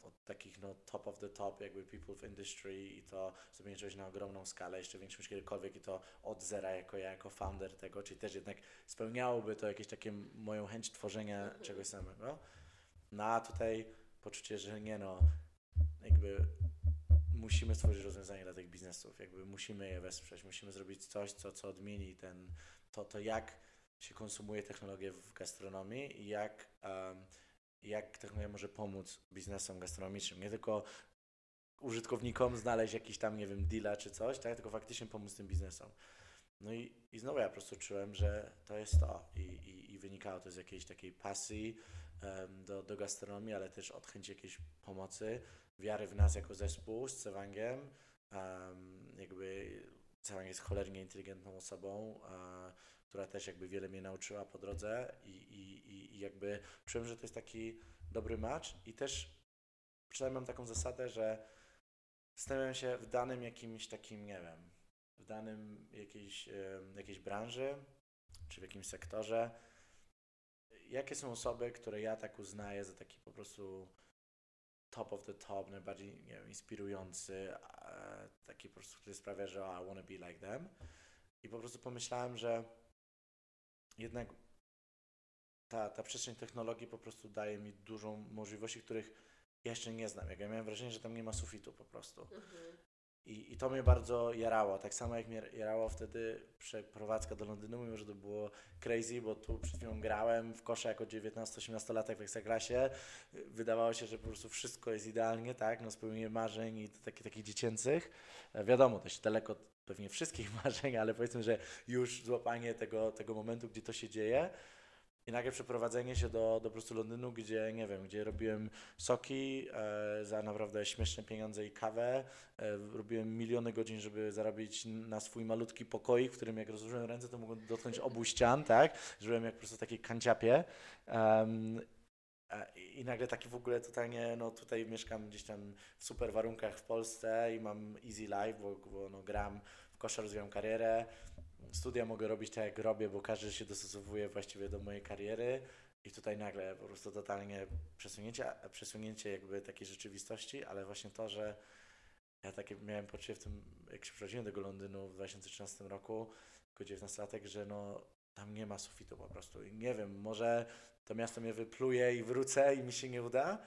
od takich no top of the top, jakby people of industry i to zrobienie czegoś na ogromną skalę, jeszcze większą niż kiedykolwiek i to od zera jako ja, jako founder tego, czyli też jednak spełniałoby to jakieś takie moją chęć tworzenia czegoś samego. No a tutaj poczucie, że nie no, jakby musimy stworzyć rozwiązanie dla tych biznesów, jakby musimy je wesprzeć, musimy zrobić coś, co, co odmieni ten, to, to, jak się konsumuje technologię w gastronomii i jak, um, jak technologia może pomóc biznesom gastronomicznym. Nie tylko użytkownikom znaleźć jakiś tam, nie wiem, deala czy coś, tak, tylko faktycznie pomóc tym biznesom. No i, i znowu ja po prostu czułem, że to jest to i, i, i wynikało to z jakiejś takiej pasji um, do, do gastronomii, ale też od chęci jakiejś pomocy, wiary w nas jako zespół z Tsewangiem. Um, jakby Tsewang jest cholernie inteligentną osobą, a, która też jakby wiele mnie nauczyła po drodze i, i, i jakby czułem, że to jest taki dobry match i też przynajmniej mam taką zasadę, że stawiam się w danym jakimś takim, nie wiem, w danym jakiejś, jakiejś branży czy w jakimś sektorze, jakie są osoby, które ja tak uznaję za taki po prostu top of the top, najbardziej, nie wiem, inspirujący, taki po prostu, który sprawia, że I wanna be like them. I po prostu pomyślałem, że jednak ta, ta przestrzeń technologii po prostu daje mi dużą możliwości, których ja jeszcze nie znam. Jak ja miałem wrażenie, że tam nie ma sufitu po prostu. Mhm. I, I to mnie bardzo jarało. Tak samo jak mnie jarało wtedy przeprowadzka do Londynu, mimo że to było crazy, bo tu przed chwilą grałem w kosze jako dziewiętnasto-osiemnastolatek w Ekstraklasie. Wydawało się, że po prostu wszystko jest idealnie, tak? No, spełnienie marzeń i takich takich dziecięcych. Wiadomo, to się daleko od pewnie wszystkich marzeń, ale powiedzmy, że już złapanie tego, tego momentu, gdzie to się dzieje. I nagle przeprowadzenie się do, do po prostu Londynu, gdzie nie wiem, gdzie robiłem soki e, za naprawdę śmieszne pieniądze i kawę. E, robiłem miliony godzin, żeby zarobić na swój malutki pokoik, w którym jak rozłożyłem ręce, to mogłem dotknąć obu ścian, tak? Żyłem jak po prostu w takiej kanciapie. Um, I nagle taki w ogóle totalnie, no tutaj mieszkam gdzieś tam w super warunkach w Polsce i mam easy life, bo, bo no, gram w kosza, rozwijam karierę, studia mogę robić tak jak robię, bo każdy się dostosowuje właściwie do mojej kariery i tutaj nagle po prostu totalnie przesunięcie, przesunięcie jakby takiej rzeczywistości, ale właśnie to, że ja takie miałem poczucie w tym, jak się przeprowadziłem do tego Londynu w dwa tysiące trzynastym roku, jako dziewiętnastolatek, że no tam nie ma sufitu po prostu i nie wiem, może to miasto mnie wypluje i wrócę i mi się nie uda,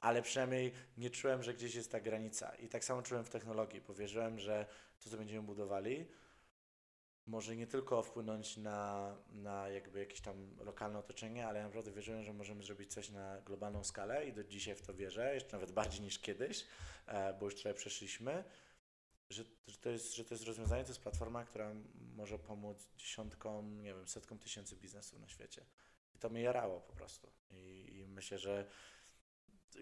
ale przynajmniej nie czułem, że gdzieś jest ta granica. I tak samo czułem w technologii, bo wierzyłem, że to, co będziemy budowali, może nie tylko wpłynąć na, na jakby jakieś tam lokalne otoczenie, ale ja naprawdę wierzyłem, że możemy zrobić coś na globalną skalę i do dzisiaj w to wierzę, jeszcze nawet bardziej niż kiedyś, bo już trochę przeszliśmy, że, że, to jest, że to jest rozwiązanie, to jest platforma, która może pomóc dziesiątkom, nie wiem, setkom tysięcy biznesów na świecie. I to mnie jarało po prostu. I, i myślę, że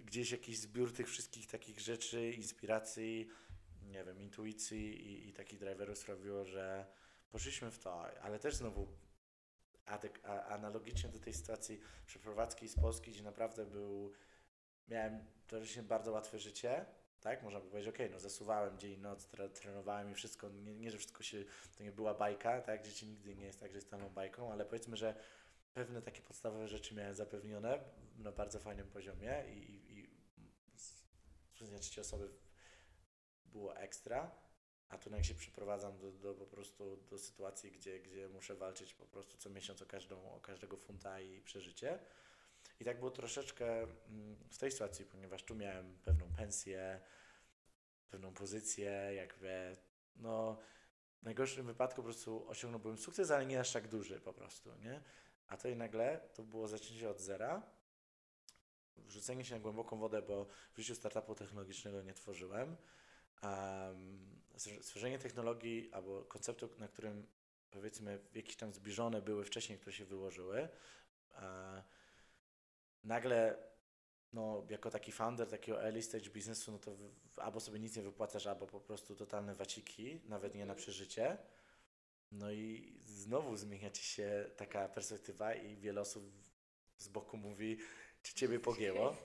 gdzieś jakiś zbiór tych wszystkich takich rzeczy, inspiracji, nie wiem, intuicji i, i takich driverów sprawiło, że poszliśmy w to, ale też znowu adek- a, analogicznie do tej sytuacji przeprowadzki z Polski, gdzie naprawdę był, miałem teoretycznie bardzo łatwe życie, tak? Można by powiedzieć, okej, okay, no zasuwałem dzień i noc, tre- trenowałem i wszystko, nie, nie, że wszystko się, to nie była bajka, tak? Życie nigdy nie jest tak, że jest taną bajką, ale powiedzmy, że pewne takie podstawowe rzeczy miałem zapewnione na bardzo fajnym poziomie i, i, i znaczy osoby było ekstra, a tu jak się przeprowadzam do, do po prostu do sytuacji, gdzie, gdzie muszę walczyć po prostu co miesiąc o, każdą, o każdego funta i przeżycie. I tak było troszeczkę w tej sytuacji, ponieważ tu miałem pewną pensję, pewną pozycję, jakby no w najgorszym wypadku po prostu osiągnąłbym sukces, ale nie aż tak duży po prostu, nie? A to i nagle to było zacięcie od zera, wrzucenie się na głęboką wodę, bo w życiu startupu technologicznego nie tworzyłem. Um, stworzenie technologii albo konceptu, na którym powiedzmy jakieś tam zbliżone były wcześniej, które się wyłożyły. Um, nagle no, jako taki founder takiego early stage biznesu, no to w, albo sobie nic nie wypłacasz, albo po prostu totalne waciki, nawet nie na przeżycie. No i znowu zmienia ci się taka perspektywa i wiele osób z boku mówi, czy ciebie pogięło?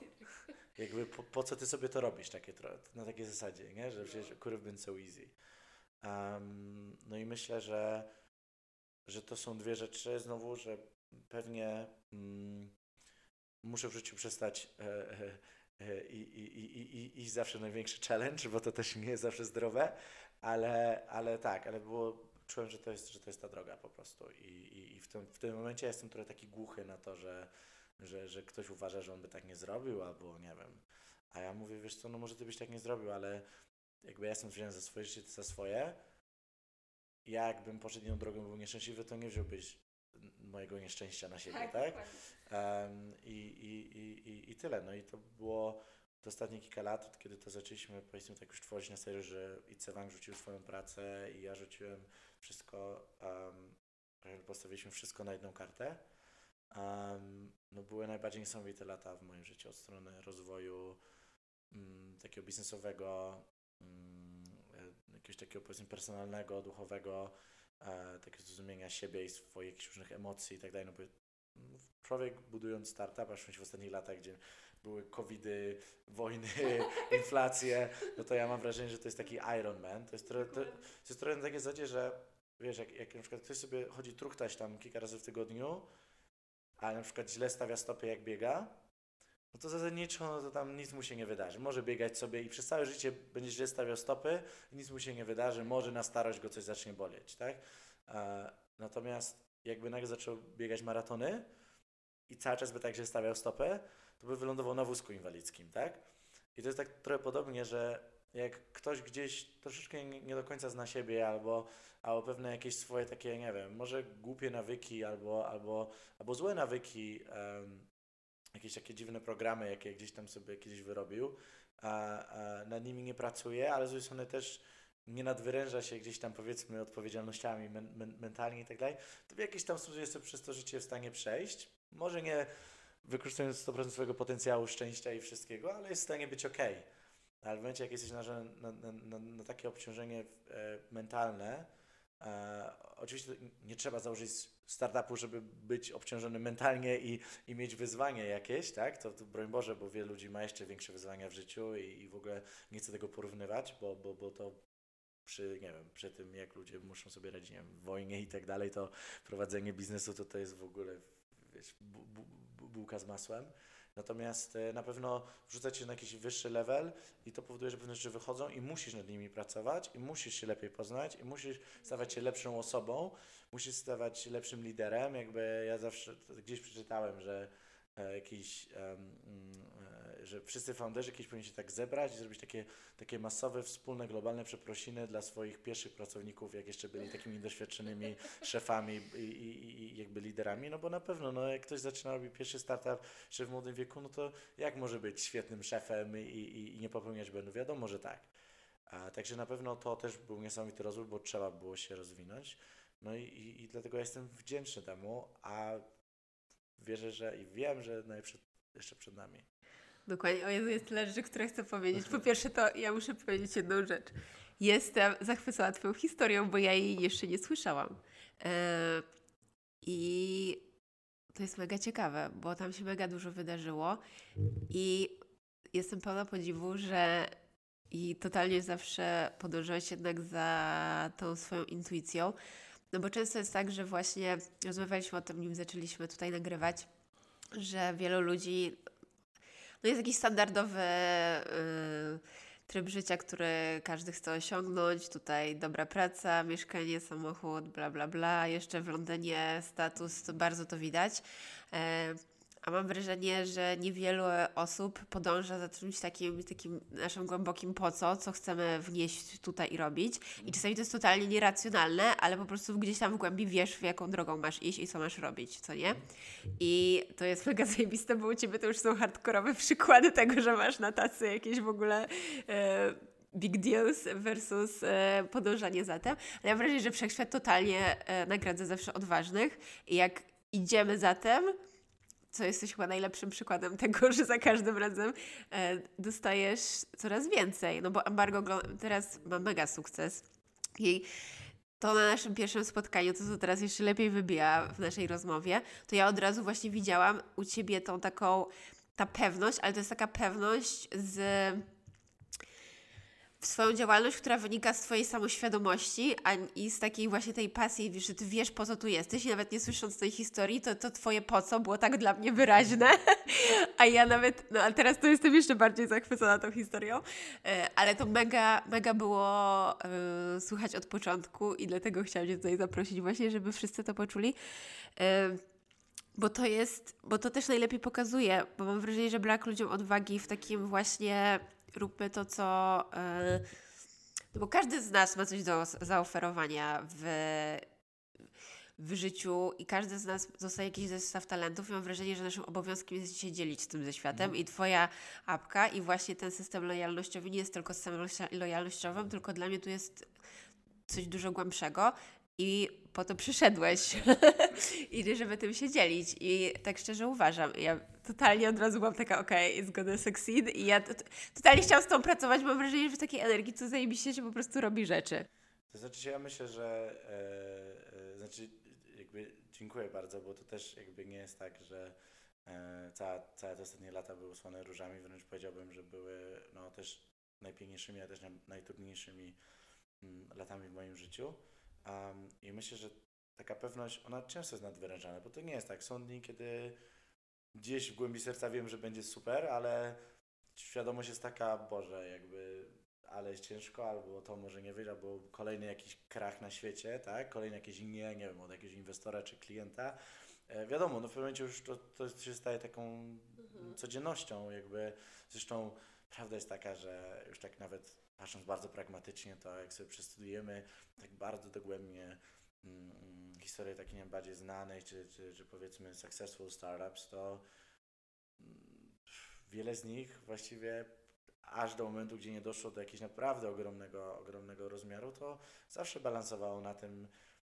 Jakby po, po co ty sobie to robisz takie, na takiej zasadzie, nie? Że przecież could have been so easy. Um, no i myślę, że, że to są dwie rzeczy znowu, że pewnie mm, muszę w życiu przestać e, e, e, i, i, i, i zawsze największy challenge, bo to też nie jest zawsze zdrowe, ale, ale tak, ale było... Czułem, że to jest, że to jest ta droga po prostu i, i, i w, tym, w tym momencie ja jestem trochę taki głuchy na to, że, że, że ktoś uważa, że on by tak nie zrobił albo nie wiem, a ja mówię, wiesz co, no może ty byś tak nie zrobił, ale jakby ja jestem wziąłem za swoje życie, za swoje, ja jakbym poszedł inną drogą, był nieszczęśliwy, to nie wziąłbyś mojego nieszczęścia na siebie, tak? Um, i, i, i, I tyle, no i to było te ostatnie kilka lat, kiedy to zaczęliśmy, powiedzmy tak już tworzyć na serio, że i Tsewang rzucił swoją pracę i ja rzuciłem wszystko, um, postawiliśmy wszystko na jedną kartę. Um, no były najbardziej niesamowite lata w moim życiu od strony rozwoju um, takiego biznesowego, um, jakiegoś takiego powiedzmy personalnego, duchowego, um, takiego zrozumienia siebie i swoich różnych emocji i tak dalej. No bo człowiek budując startup, aż w ostatnich latach, gdzie były covidy, wojny, inflacje, no to ja mam wrażenie, że to jest taki Iron Man. To jest trochę, to, to jest trochę na takiej zasadzie, że wiesz, jak, jak na przykład ktoś sobie chodzi truchtać tam kilka razy w tygodniu, a na przykład źle stawia stopy jak biega, no to zasadniczo no to tam nic mu się nie wydarzy. Może biegać sobie i przez całe życie będzie źle stawiał stopy, nic mu się nie wydarzy, może na starość go coś zacznie boleć, tak? E, natomiast jakby nagle zaczął biegać maratony i cały czas by tak źle stawiał stopę, to by wylądował na wózku inwalidzkim, tak? I to jest tak trochę podobnie, że jak ktoś gdzieś troszeczkę nie do końca zna siebie albo, albo pewne jakieś swoje takie, nie wiem, może głupie nawyki albo, albo, albo złe nawyki, um, jakieś takie dziwne programy, jakie gdzieś tam sobie kiedyś wyrobił, a, a nad nimi nie pracuje, ale z drugiej strony też nie nadwyręża się gdzieś tam, powiedzmy, odpowiedzialnościami men, men, mentalnie i tak dalej, to w jakiś tam sposób jest przez to życie w stanie przejść. Może nie wykorzystując sto procent swojego potencjału, szczęścia i wszystkiego, ale jest w stanie być okej. Okay. Ale w momencie, jak jesteś narażony na, na, na, na takie obciążenie e, mentalne, e, oczywiście nie trzeba założyć startupu, żeby być obciążony mentalnie i, i mieć wyzwanie jakieś, tak? To, to broń Boże, bo wielu ludzi ma jeszcze większe wyzwania w życiu i, i w ogóle nie chcę tego porównywać, bo, bo, bo to przy, nie wiem, przy tym, jak ludzie muszą sobie radzić, nie wiem, w wojnie i tak dalej, to prowadzenie biznesu to, to jest w ogóle, wiesz, bu, bu, bu, bułka z masłem. Natomiast na pewno wrzuca cię na jakiś wyższy level i to powoduje, że pewne rzeczy wychodzą i musisz nad nimi pracować i musisz się lepiej poznać i musisz stawać się lepszą osobą, musisz stawać się lepszym liderem. Jakby ja zawsze gdzieś przeczytałem, że jakiś, że wszyscy founderzy kiedyś powinni się tak zebrać i zrobić takie, takie masowe, wspólne, globalne przeprosiny dla swoich pierwszych pracowników, jak jeszcze byli takimi doświadczonymi szefami i, i, i jakby liderami, no bo na pewno, no jak ktoś zaczyna robić pierwszy startup jeszcze w młodym wieku, no to jak może być świetnym szefem i, i, i nie popełniać błędów? Wiadomo, że tak. A, także na pewno to też był niesamowity rozwój, bo trzeba było się rozwinąć. No i, i, i dlatego ja jestem wdzięczny temu, a wierzę, że i wiem, że najprzed, jeszcze przed nami. Dokładnie. O Jezu, jest tyle rzeczy, które chcę powiedzieć. Po pierwsze to ja muszę powiedzieć jedną rzecz. Jestem zachwycona Twoją historią, bo ja jej jeszcze nie słyszałam. Yy, I to jest mega ciekawe, bo tam się mega dużo wydarzyło i jestem pełna podziwu, że i totalnie zawsze podążałaś jednak za tą swoją intuicją. No bo często jest tak, że właśnie rozmawialiśmy o tym, nim zaczęliśmy tutaj nagrywać, że wielu ludzi, no jest jakiś standardowy yy, tryb życia, który każdy chce osiągnąć, tutaj dobra praca, mieszkanie, samochód, bla, bla, bla, jeszcze w Londynie status, to bardzo to widać, yy, a mam wrażenie, że niewielu osób podąża za czymś takim, takim naszym głębokim po co, co chcemy wnieść tutaj i robić. I czasami to jest totalnie nieracjonalne, ale po prostu gdzieś tam w głębi wiesz, w jaką drogą masz iść i co masz robić, co nie? I to jest mega zajebiste, bo u Ciebie to już są hardkorowe przykłady tego, że masz na tacy jakieś w ogóle e, big deals versus e, podążanie za tym. Ale mam wrażenie, że wszechświat totalnie e, nagradza zawsze odważnych i jak idziemy za tym, co jesteś chyba najlepszym przykładem tego, że za każdym razem e, dostajesz coraz więcej. No bo Embargo teraz ma mega sukces i to na naszym pierwszym spotkaniu, to co teraz jeszcze lepiej wybija w naszej rozmowie, to ja od razu właśnie widziałam u Ciebie tą taką, ta pewność, ale to jest taka pewność z... w swoją działalność, która wynika z Twojej samoświadomości a, i z takiej właśnie tej pasji, że Ty wiesz, po co tu jesteś i nawet nie słysząc tej historii, to, to Twoje po co było tak dla mnie wyraźne, a ja nawet, no a teraz to jestem jeszcze bardziej zachwycona tą historią, ale to mega, mega było y, słuchać od początku i dlatego chciałam Cię tutaj zaprosić właśnie, żeby wszyscy to poczuli. Y, Bo to jest, bo to też najlepiej pokazuje, bo mam wrażenie, że brak ludziom odwagi w takim właśnie róbmy to, co... Yy, no bo każdy z nas ma coś do zaoferowania w, w życiu i każdy z nas dostaje jakiś zestaw talentów i mam wrażenie, że naszym obowiązkiem jest się dzielić tym ze światem i Twoja apka i właśnie ten system lojalnościowy nie jest tylko systemem lojalnościowym, tylko dla mnie tu jest coś dużo głębszego. I po to przyszedłeś i żeby tym się dzielić i tak szczerze uważam, ja totalnie od razu byłam taka okej, okay, it's gonna succeed i ja to, to, totalnie chciałam z tą pracować, mam wrażenie, że takiej energii co zajebiście się po prostu robi rzeczy. To znaczy ja myślę, że e, e, znaczy jakby dziękuję bardzo, bo to też jakby nie jest tak, że Cała, całe te ostatnie lata były usłane różami, wręcz powiedziałbym, że były no, też najpiękniejszymi, a też najtrudniejszymi latami w moim życiu. Um, I myślę, że taka pewność, ona często jest nadwyrężana, bo to nie jest tak. Są dni, kiedy gdzieś w głębi serca wiem, że będzie super, ale świadomość jest taka, Boże, jakby, ale jest ciężko, albo to może nie wyjdzie, albo kolejny jakiś krach na świecie, tak? Kolejny jakiś nie, nie wiem, od jakiegoś inwestora czy klienta. E, wiadomo, no w pewnym momencie już to, to się staje taką mhm. codziennością, jakby. Zresztą prawda jest taka, że już tak nawet patrząc bardzo pragmatycznie, to jak sobie przestudujemy tak bardzo dogłębnie mm, historię takich nie wiem, bardziej znanych, czy, czy, czy powiedzmy successful startups, to mm, wiele z nich właściwie aż do momentu, gdzie nie doszło do jakiegoś naprawdę ogromnego, ogromnego rozmiaru, to zawsze balansowało na tym,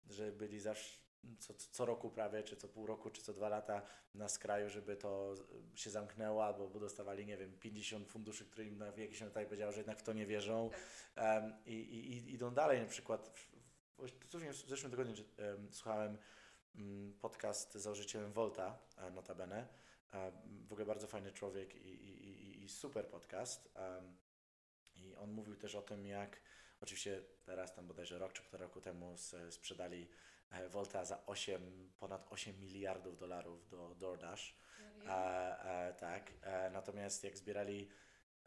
że byli zawsze co, co roku prawie, czy co pół roku, czy co dwa lata na skraju, żeby to się zamknęło, albo dostawali, nie wiem, pięćdziesiąt funduszy, które im na jakiś etapie powiedziały, że jednak w to nie wierzą um, i, i idą dalej. Na przykład w zeszłym tygodniu um, słuchałem um, podcast z założycielem Volta, notabene, um, w ogóle bardzo fajny człowiek i, i, i, i super podcast. Um, I on mówił też o tym, jak oczywiście teraz tam bodajże rok czy pół roku temu sprzedali Volta za osiem, ponad osiem miliardów dolarów do DoorDash. E, e, tak. E, natomiast jak zbierali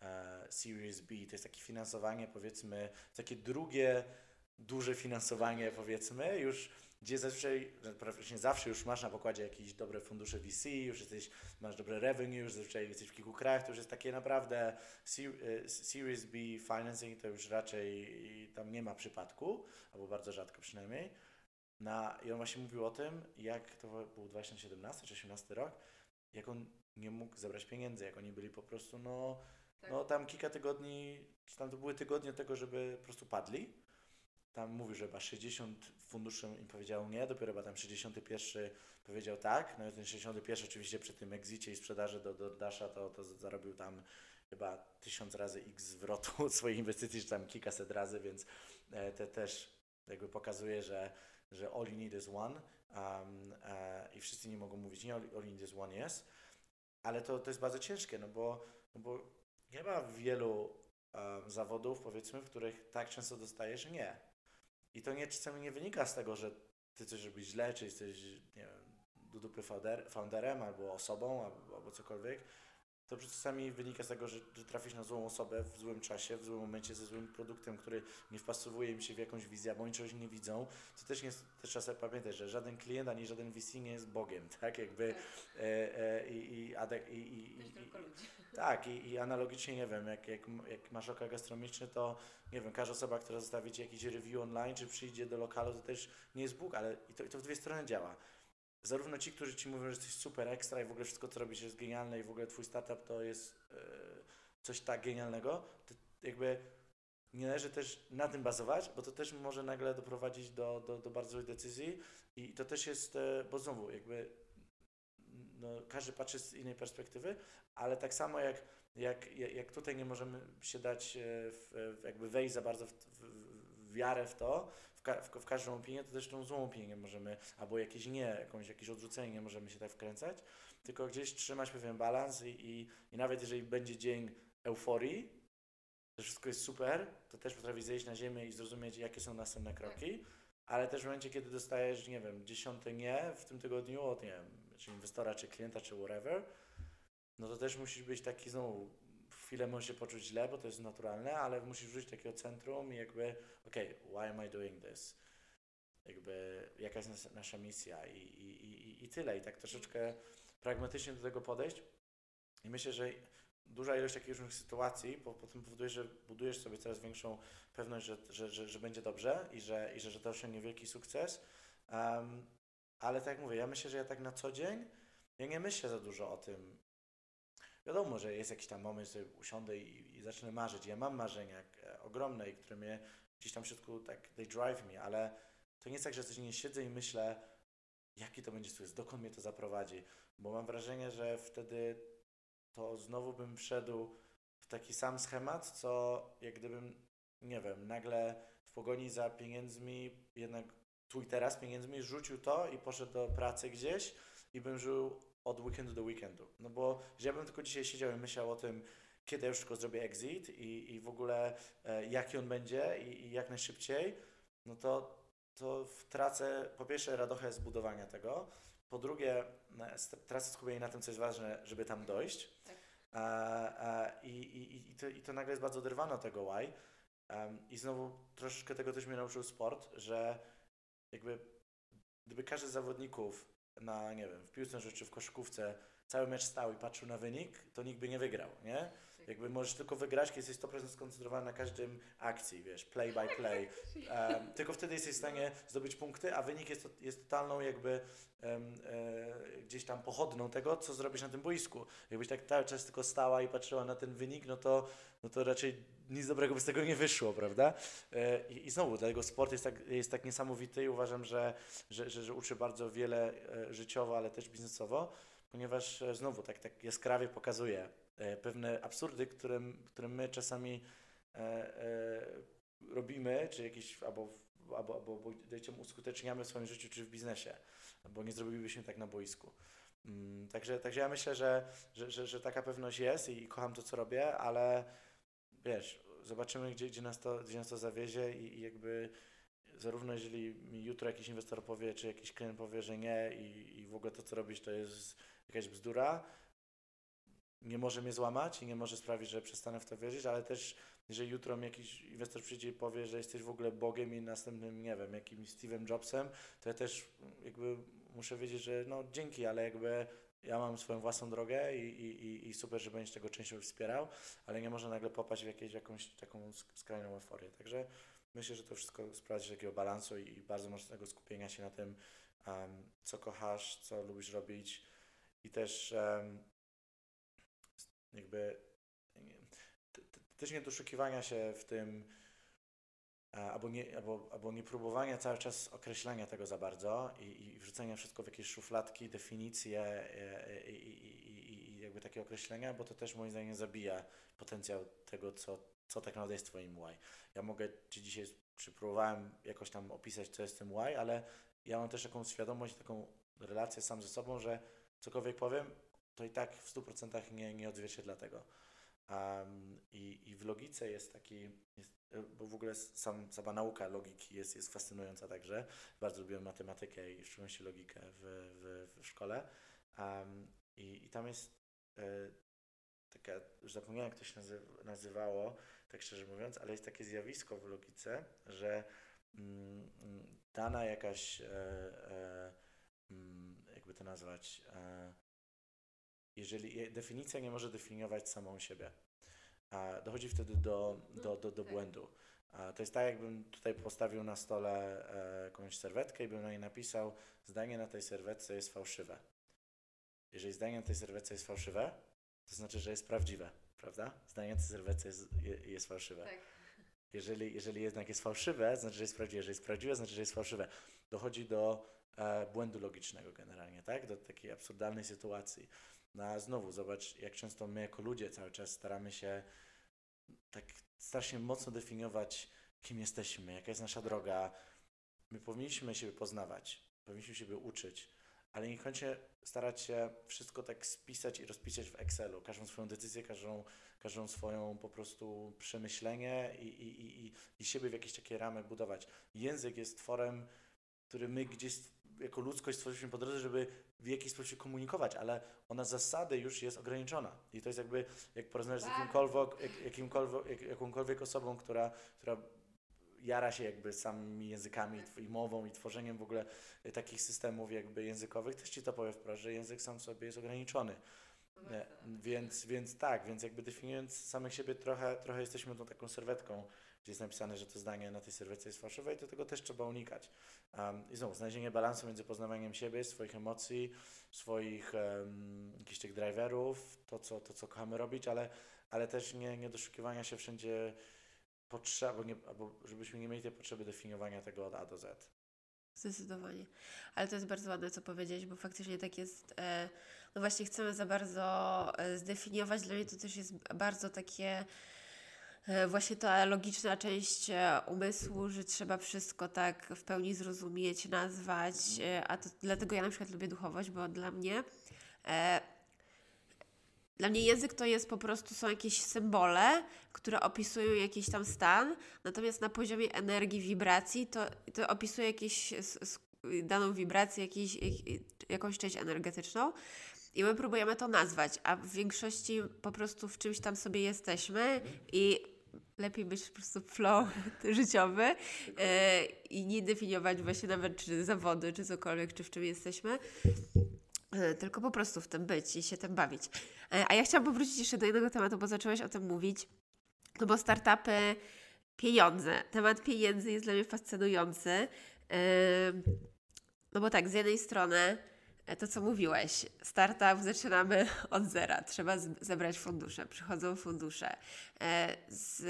e, Series B, to jest takie finansowanie, powiedzmy, takie drugie duże finansowanie, powiedzmy, już gdzie zazwyczaj, praktycznie zawsze już masz na pokładzie jakieś dobre fundusze V C, już jesteś, masz dobre revenue, już zazwyczaj jesteś w kilku krajach, to już jest takie naprawdę Series B financing, to już raczej tam nie ma przypadku, albo bardzo rzadko przynajmniej. Na, I on właśnie mówił o tym, jak to był dwa tysiące siedemnasty czy osiemnasty rok, jak on nie mógł zebrać pieniędzy, jak oni byli po prostu, no, tak. no tam kilka tygodni, czy tam to były tygodnie tego, żeby po prostu padli. Tam mówił, że chyba sześćdziesiąt funduszy im powiedziało nie, dopiero chyba tam sześćdziesiąty pierwszy powiedział tak, no i ten sześćdziesiąty pierwszy oczywiście przy tym exicie i sprzedaży do DoorDasha to, to zarobił tam chyba tysiąc razy x zwrotu od swojej inwestycji, czy tam kilkaset razy, więc te też jakby pokazuje, że że all you need is one um, e, i wszyscy nie mogą mówić nie, all you need is one yes, ale to, to jest bardzo ciężkie, no bo, no bo nie ma wielu um, zawodów, powiedzmy, w których tak często dostajesz nie. I to nie, czasami nie wynika z tego, że ty coś robisz źle, czy jesteś, nie wiem, do dupy founder, founderem albo osobą, albo, albo cokolwiek. To czasami wynika z tego, że, że trafisz na złą osobę w złym czasie, w złym momencie, ze złym produktem, który nie wpasowuje im się w jakąś wizję, bo oni czegoś nie widzą. To też, nie, też trzeba sobie pamiętać, że żaden klient ani żaden V C nie jest Bogiem, tak? Jakby tak. E, e, i, i, i, i, tylko ludzie. Tak, i, i analogicznie, nie wiem, jak, jak, jak masz lokal gastronomiczny, to nie wiem, każda osoba, która zostawi ci jakiś review online, czy przyjdzie do lokalu, to też nie jest Bóg, ale i to, i to w dwie strony działa. Zarówno ci, którzy ci mówią, że jesteś super ekstra i w ogóle wszystko, co robisz jest genialne i w ogóle twój startup to jest yy, coś tak genialnego, to jakby nie należy też na tym bazować, bo to też może nagle doprowadzić do, do, do bardzo złej decyzji i to też jest, yy, bo znowu jakby no, każdy patrzy z innej perspektywy, ale tak samo jak, jak, jak tutaj nie możemy się dać w, w jakby wejść za bardzo w, w, w wiarę w to, W, w każdą opinię, to też tą złą opinię możemy, albo jakieś nie, jakąś, jakieś odrzucenie nie możemy się tak wkręcać, tylko gdzieś trzymać pewien balans i, i, i nawet jeżeli będzie dzień euforii, że wszystko jest super, to też potrafisz zejść na ziemię i zrozumieć, jakie są następne kroki, ale też w momencie, kiedy dostajesz, nie wiem, dziesiąte nie w tym tygodniu od, nie wiem, czy inwestora, czy klienta, czy whatever, no to też musisz być taki znowu, chwilę możesz się poczuć źle, bo to jest naturalne, ale musisz wrzucić takiego centrum i jakby okej, okay, why am I doing this? Jakby jaka jest nas, nasza misja i, i, i, i tyle. I tak troszeczkę pragmatycznie do tego podejść. I myślę, że duża ilość takich różnych sytuacji po, po tym powoduje, że budujesz sobie coraz większą pewność, że, że, że, że będzie dobrze i że, i że, że to osiągnie wielki sukces. Um, ale tak jak mówię, ja myślę, że ja tak na co dzień ja nie myślę za dużo o tym. Wiadomo, że jest jakiś tam moment, że usiądę i, i zacznę marzyć. Ja mam marzenia ogromne, które mnie gdzieś tam w środku tak, they drive me, ale to nie jest tak, że codziennie siedzę i myślę, jaki to będzie sukces, dokąd mnie to zaprowadzi, bo mam wrażenie, że wtedy to znowu bym wszedł w taki sam schemat, co jak gdybym, nie wiem, nagle w pogoni za pieniędzmi, jednak tu i teraz pieniędzmi rzucił to i poszedł do pracy gdzieś i bym żył od weekendu do weekendu. No bo ja bym tylko dzisiaj siedział i myślał o tym, kiedy ja już tylko zrobię exit i, i w ogóle e, jaki on będzie i, i jak najszybciej, no to, to tracę po pierwsze radochę z budowania tego, po drugie tracę skupienie na tym, co jest ważne, żeby tam dojść. Tak. E, e, i, i, i, to, I to nagle jest bardzo oderwane od tego why. E, I znowu troszeczkę tego też mnie nauczył sport, że jakby gdyby każdy z zawodników na, nie wiem, w piłce nożnej czy w koszykówce cały mecz stał i patrzył na wynik, to nikt by nie wygrał, nie? Jakby możesz tylko wygrać, kiedy jesteś sto procent skoncentrowany na każdym akcji, wiesz, play by play. Um, tylko wtedy jesteś w stanie zdobyć punkty, a wynik jest, jest totalną jakby um, e, gdzieś tam pochodną tego, co zrobisz na tym boisku. Jakbyś tak cały czas tylko stała i patrzyła na ten wynik, no to, no to raczej nic dobrego by z tego nie wyszło, prawda? E, i, I znowu, dlatego sport jest tak, jest tak niesamowity i uważam, że, że, że, że uczy bardzo wiele e, życiowo, ale też biznesowo, ponieważ e, znowu tak, tak jaskrawie pokazuje pewne absurdy, które, które my czasami e, e, robimy, czy jakieś, albo, albo, albo uskuteczniamy w swoim życiu, czy w biznesie, bo nie zrobilibyśmy tak na boisku. Mm, także, także ja myślę, że, że, że, że taka pewność jest i kocham to, co robię, ale wiesz, zobaczymy, gdzie, gdzie, nas, to, gdzie nas to zawiezie i, i jakby zarówno jeżeli mi jutro jakiś inwestor powie, czy jakiś klient powie, że nie i, i w ogóle to, co robisz, to jest jakaś bzdura, nie może mnie złamać i nie może sprawić, że przestanę w to wierzyć, ale też, jeżeli jutro mi jakiś inwestor przyjdzie i powie, że jesteś w ogóle Bogiem i następnym, nie wiem, jakimś Steve'em Jobsem, to ja też jakby muszę wiedzieć, że no dzięki, ale jakby ja mam swoją własną drogę i, i, i super, że będziesz tego częściowo wspierał, ale nie można nagle popaść w jakieś, jakąś taką skrajną euforię. Także myślę, że to wszystko sprawdzi takiego balansu i, i bardzo mocnego skupienia się na tym, um, co kochasz, co lubisz robić i też um, jakby też nie doszukiwania się w tym, albo nie, albo, albo nie próbowania cały czas określania tego za bardzo i, i wrzucenia wszystko w jakieś szufladki, definicje i, i, i, i jakby takie określenia, bo to też moim zdaniem zabija potencjał tego, co, co tak naprawdę jest twoim why. Ja mogę Ci dzisiaj, czy próbowałem jakoś tam opisać, co jest tym why, ale ja mam też taką świadomość, taką relację sam ze sobą, że cokolwiek powiem, to i tak w stu procentach nie, nie odzwierciedla tego. Um, i, I w logice jest taki, jest, bo w ogóle sam, sama nauka logiki jest, jest fascynująca także. Bardzo lubiłem matematykę i w szczególności logikę w, w, w szkole. Um, i, I tam jest y, taka, już zapomniałem, jak to się nazy- nazywało, tak szczerze mówiąc, ale jest takie zjawisko w logice, że mm, dana jakaś, e, e, mm, jakby to nazwać, e, jeżeli definicja nie może definiować samą siebie, dochodzi wtedy do, do, do, do błędu. To jest tak, jakbym tutaj postawił na stole jakąś serwetkę i bym na niej napisał, zdanie na tej serwetce jest fałszywe. Jeżeli zdanie na tej serwetce jest fałszywe, to znaczy, że jest prawdziwe, prawda? Zdanie na tej serwetce jest, jest fałszywe. Tak. Jeżeli, jeżeli jednak jest fałszywe, to znaczy, że jest prawdziwe. Jeżeli jest prawdziwe, to znaczy, że jest fałszywe. Dochodzi do błędu logicznego generalnie, tak? Do takiej absurdalnej sytuacji. No a znowu zobacz, jak często my jako ludzie cały czas staramy się tak strasznie mocno definiować, kim jesteśmy, jaka jest nasza droga. My powinniśmy siebie poznawać, powinniśmy siebie uczyć, ale niekoniecznie starać się wszystko tak spisać i rozpisać w Excelu. Każdą swoją decyzję, każdą, każdą swoją po prostu przemyślenie i, i, i, i siebie w jakieś takie ramy budować. Język jest tworem, który my gdzieś jako ludzkość stworzyliśmy po drodze, żeby w jakiś sposób się komunikować, ale ona z zasady już jest ograniczona. I to jest jakby, jak porozmawiasz z jakimkolwiek, jakimkolwiek, jakąkolwiek osobą, która, która jara się jakby samymi językami i mową i tworzeniem w ogóle takich systemów jakby językowych, też Ci to powiem wprost, że język sam w sobie jest ograniczony. Więc, więc tak, więc jakby definiując samych siebie trochę, trochę jesteśmy tą taką serwetką, gdzie jest napisane, że to zdanie na tej serwetce jest fałszywe i do tego też trzeba unikać. Um, I znowu, znalezienie balansu między poznawaniem siebie, swoich emocji, swoich um, jakichś tych driverów, to co, to, co kochamy robić, ale, ale też nie, nie doszukiwania się wszędzie potrzeb, albo, nie, albo żebyśmy nie mieli tej potrzeby definiowania tego od A do Z. Zdecydowanie. Ale to jest bardzo ładne, co powiedziałeś, bo faktycznie tak jest. E, no właśnie chcemy za bardzo zdefiniować. Dla mnie to też jest bardzo takie właśnie ta logiczna część umysłu, że trzeba wszystko tak w pełni zrozumieć, nazwać, a to dlatego ja na przykład lubię duchowość, bo dla mnie e, dla mnie język to jest po prostu, są jakieś symbole, które opisują jakiś tam stan, natomiast na poziomie energii, wibracji to, to opisuje jakieś, daną wibrację, jakiś, jakąś część energetyczną. I my próbujemy to nazwać, a w większości po prostu w czymś tam sobie jesteśmy i lepiej być po prostu flow życiowy yy, i nie definiować właśnie nawet czy zawody, czy cokolwiek, czy w czym jesteśmy, yy, tylko po prostu w tym być i się tym bawić. Yy, a ja chciałam powrócić jeszcze do jednego tematu, bo zaczęłaś o tym mówić, no bo startupy, pieniądze, temat pieniędzy jest dla mnie fascynujący, yy, no bo tak, z jednej strony to, co mówiłeś, startup zaczynamy od zera, trzeba z- zebrać fundusze, przychodzą fundusze, e, z,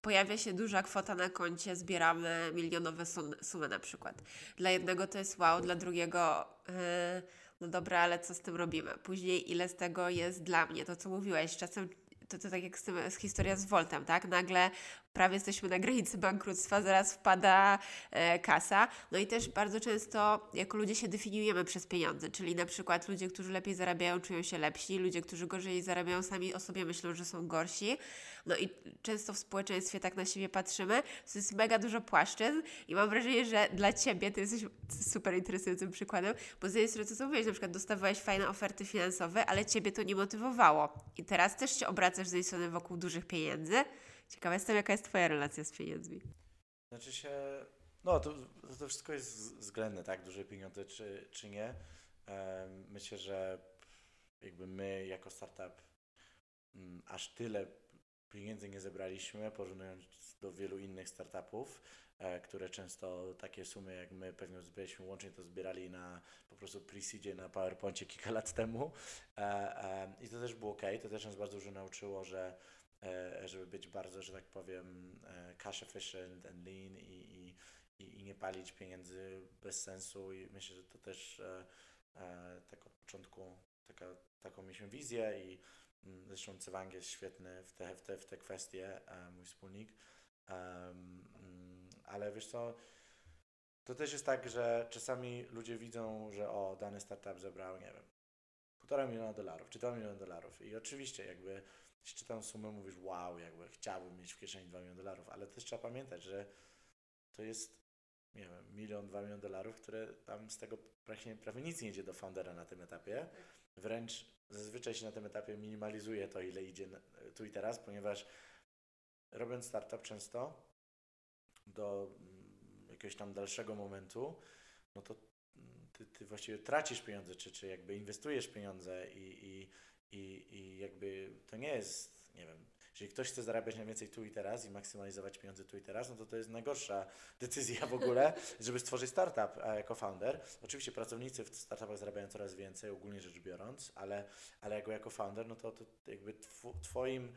pojawia się duża kwota na koncie, zbieramy milionowe sum- sumy na przykład. Dla jednego to jest wow, dla drugiego e, no dobra, ale co z tym robimy? Później ile z tego jest dla mnie? To, co mówiłeś, czasem to, to tak jak z tym, z historia z Voltem, tak? Nagle prawie jesteśmy na granicy bankructwa, zaraz wpada e, kasa. No i też bardzo często jako ludzie się definiujemy przez pieniądze, czyli na przykład ludzie, którzy lepiej zarabiają, czują się lepsi, ludzie, którzy gorzej zarabiają, sami o sobie myślą, że są gorsi. No i często w społeczeństwie tak na siebie patrzymy, to jest mega dużo płaszczyzn i mam wrażenie, że dla Ciebie, Ty jesteś super interesującym przykładem, bo z jednej strony, co mówiłeś, na przykład dostawałeś fajne oferty finansowe, ale Ciebie to nie motywowało i teraz też się obracasz z jednej strony wokół dużych pieniędzy. Ciekawa jestem, jaka jest Twoja relacja z pieniędzmi. Znaczy się, no to, to wszystko jest względne, tak, duże pieniądze czy, czy nie. Um, myślę, że jakby my jako startup um, aż tyle pieniędzy nie zebraliśmy, porównując do wielu innych startupów, e, które często takie sumy jak my pewnie zbieraliśmy łącznie, to zbierali na po prostu pre-seedzie na PowerPoincie kilka lat temu. E, e, I to też było okej, okay. To też nas bardzo dużo nauczyło, że żeby być bardzo, że tak powiem, cash efficient and lean i, i, i nie palić pieniędzy bez sensu i myślę, że to też e, tak od początku taka, taką mieliśmy wizję i m, zresztą Tsewang jest świetny w te, w te, w te kwestie, e, mój wspólnik, e, m, ale wiesz co, to też jest tak, że czasami ludzie widzą, że o, dany startup zebrał, nie wiem, półtora miliona dolarów czy dwa miliony dolarów i oczywiście jakby czytam sumę, mówisz wow, jakby chciałbym mieć w kieszeni dwa miliony dolarów, ale też trzeba pamiętać, że to jest, nie wiem, milion, dwa miliony dolarów, które tam z tego praktycznie prawie nic nie idzie do foundera na tym etapie. Wręcz zazwyczaj się na tym etapie minimalizuje to, ile idzie tu i teraz, ponieważ robiąc startup często do jakiegoś tam dalszego momentu, no to ty, ty właściwie tracisz pieniądze, czy, czy jakby inwestujesz pieniądze i, i I, I jakby to nie jest, nie wiem, jeżeli ktoś chce zarabiać najwięcej tu i teraz i maksymalizować pieniądze tu i teraz, no to to jest najgorsza decyzja w ogóle, żeby stworzyć startup jako founder. Oczywiście pracownicy w startupach zarabiają coraz więcej, ogólnie rzecz biorąc, ale, ale jako, jako founder, no to, to jakby tw- twoim,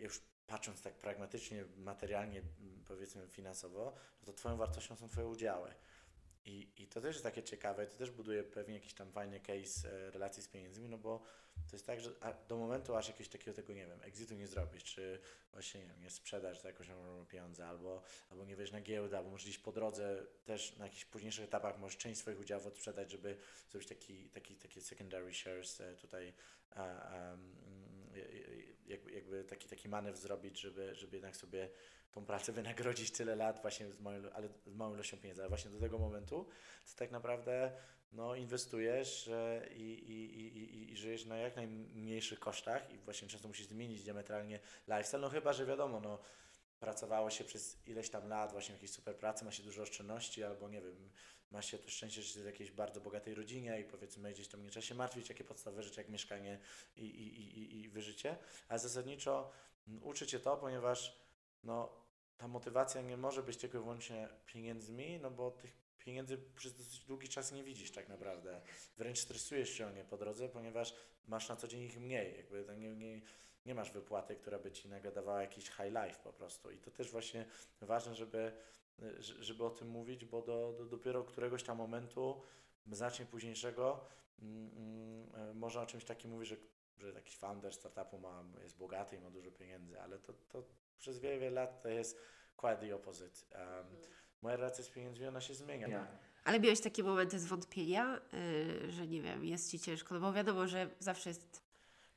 już patrząc tak pragmatycznie, materialnie, powiedzmy finansowo, no to twoją wartością są twoje udziały. I, I to też jest takie ciekawe, to też buduje pewnie jakiś tam fajny case e, relacji z pieniędzmi, no bo to jest tak, że a, do momentu aż jakiegoś takiego tego, nie wiem, exitu nie zrobisz, czy właśnie, nie wiem, nie sprzedasz za jakąś pieniądze, albo, albo nie wejdziesz na giełdę, albo może gdzieś po drodze też na jakichś późniejszych etapach możesz część swoich udziałów odsprzedać, żeby zrobić taki, taki, takie secondary shares e, tutaj, a, a, jakby, jakby taki, taki manewr zrobić, żeby, żeby jednak sobie tą pracę wynagrodzić tyle lat właśnie z małym, ale z małą ilością pieniędzy, ale właśnie do tego momentu to tak naprawdę no, inwestujesz i, i, i, i żyjesz na jak najmniejszych kosztach i właśnie często musisz zmienić diametralnie lifestyle, no chyba, że wiadomo, no pracowało się przez ileś tam lat właśnie w jakiejś super pracy, ma się dużo oszczędności albo nie wiem, ma się to szczęście, że jest w jakiejś bardzo bogatej rodzinie i powiedzmy gdzieś tam nie trzeba się martwić, jakie podstawowe rzeczy, jak mieszkanie i, i, i, i wyżycie, ale zasadniczo uczy Cię to, ponieważ no, ta motywacja nie może być tylko i wyłącznie pieniędzmi, no bo tych pieniędzy przez dosyć długi czas nie widzisz tak naprawdę. Wręcz stresujesz się o nie po drodze, ponieważ masz na co dzień ich mniej. Jakby to nie, nie, nie masz wypłaty, która by Ci nagle dawała jakiś high life po prostu. I to też właśnie ważne, żeby, żeby o tym mówić, bo do, do dopiero któregoś tam momentu, znacznie późniejszego, mm, mm, można o czymś takim mówić, że że jakiś founder startupu ma, jest bogaty i ma dużo pieniędzy, ale to, to przez wiele, wiele lat to jest quite the opposite. Um, mhm. Moja relacja z pieniędzmi, ona się zmienia. Ja. Ale miałeś takie momenty zwątpienia, yy, że nie wiem, jest ci ciężko, no bo wiadomo, że zawsze jest...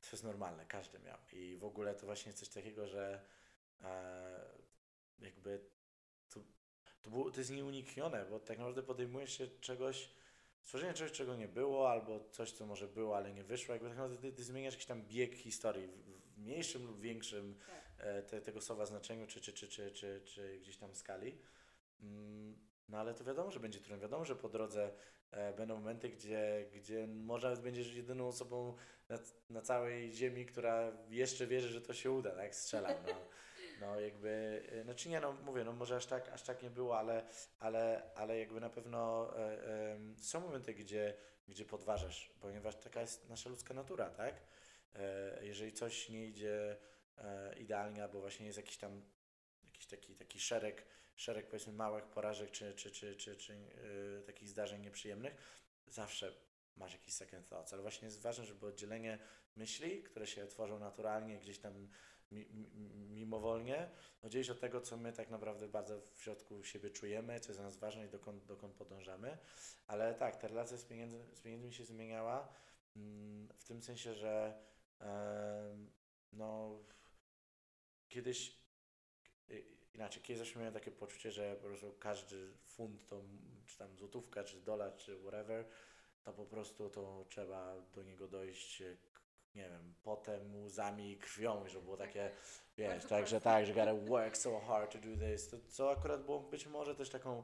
To jest normalne, każdy miał. I w ogóle to właśnie jest coś takiego, że e, jakby to, to, było, to jest nieuniknione, bo tak naprawdę podejmujesz się czegoś, stworzenie czegoś, czego nie było, albo coś, co może było, ale nie wyszło. Jakby tak naprawdę ty, ty zmieniasz jakiś tam bieg historii w, w mniejszym lub większym e, te, tego słowa znaczeniu, czy, czy, czy, czy, czy, czy gdzieś tam skali. Mm. No ale to wiadomo, że będzie trudno. Wiadomo, że po drodze e, będą momenty, gdzie, gdzie może będziesz jedyną osobą na, na całej ziemi, która jeszcze wierzy, że to się uda, tak? Strzelam. No, no jakby, e, znaczy nie, no mówię, no może aż tak, aż tak nie było, ale, ale, ale jakby na pewno e, e, są momenty, gdzie, gdzie podważasz, ponieważ taka jest nasza ludzka natura, tak? E, jeżeli coś nie idzie e, idealnie, albo właśnie jest jakiś tam jakiś taki, taki szereg szereg powiedzmy małych porażek czy, czy, czy, czy, czy yy, takich zdarzeń nieprzyjemnych, zawsze masz jakiś second thoughts, ale właśnie jest ważne, żeby oddzielenie myśli, które się tworzą naturalnie, gdzieś tam mi, mi, mimowolnie, oddzielić od tego, co my tak naprawdę bardzo w środku siebie czujemy, co jest dla nas ważne i dokąd, dokąd podążamy, ale tak, ta relacja z, pieniędzy, z pieniędzmi się zmieniała mm, w tym sensie, że yy, no kiedyś Inaczej, kiedyś zawsze miałem takie poczucie, że po prostu każdy funt, to, czy tam złotówka, czy dolar, czy whatever, to po prostu to trzeba do niego dojść, nie wiem, potem łzami i krwią, żeby było takie, wiesz, także tak, że gotta work so hard to do this, to, co akurat było być może też taką,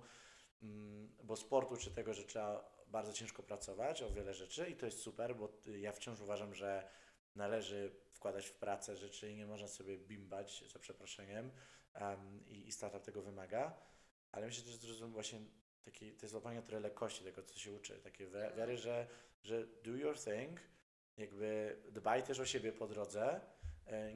mm, bo sportu czy tego, że trzeba bardzo ciężko pracować o wiele rzeczy i to jest super, bo ja wciąż uważam, że należy wkładać w pracę rzeczy i nie można sobie bimbać, za przeproszeniem, um, i, i startup tego wymaga, ale myślę też, że właśnie taki, to jest złapanie trochę lekkości tego, co się uczy, takie wiary, że, że do your thing, jakby dbaj też o siebie po drodze,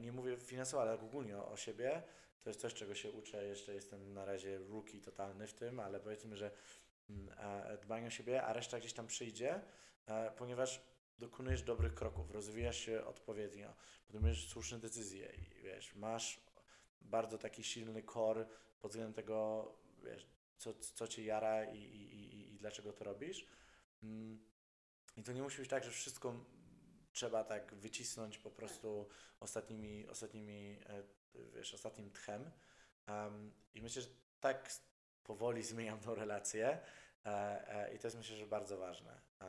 nie mówię finansowo, ale ogólnie o, o siebie, to jest coś, czego się uczę, jeszcze jestem na razie rookie totalny w tym, ale powiedzmy, że dbanie o siebie, a reszta gdzieś tam przyjdzie, ponieważ dokonujesz dobrych kroków, rozwijasz się odpowiednio, podejmujesz słuszne decyzje i wiesz, masz bardzo taki silny core pod względem tego, wiesz, co, co cię jara i, i, i, i dlaczego to robisz. I to nie musi być tak, że wszystko trzeba tak wycisnąć po prostu ostatnimi, ostatnimi wiesz, ostatnim tchem. Um, I myślę, że tak powoli zmieniam tą relację e, e, i to jest, myślę, że bardzo ważne. E,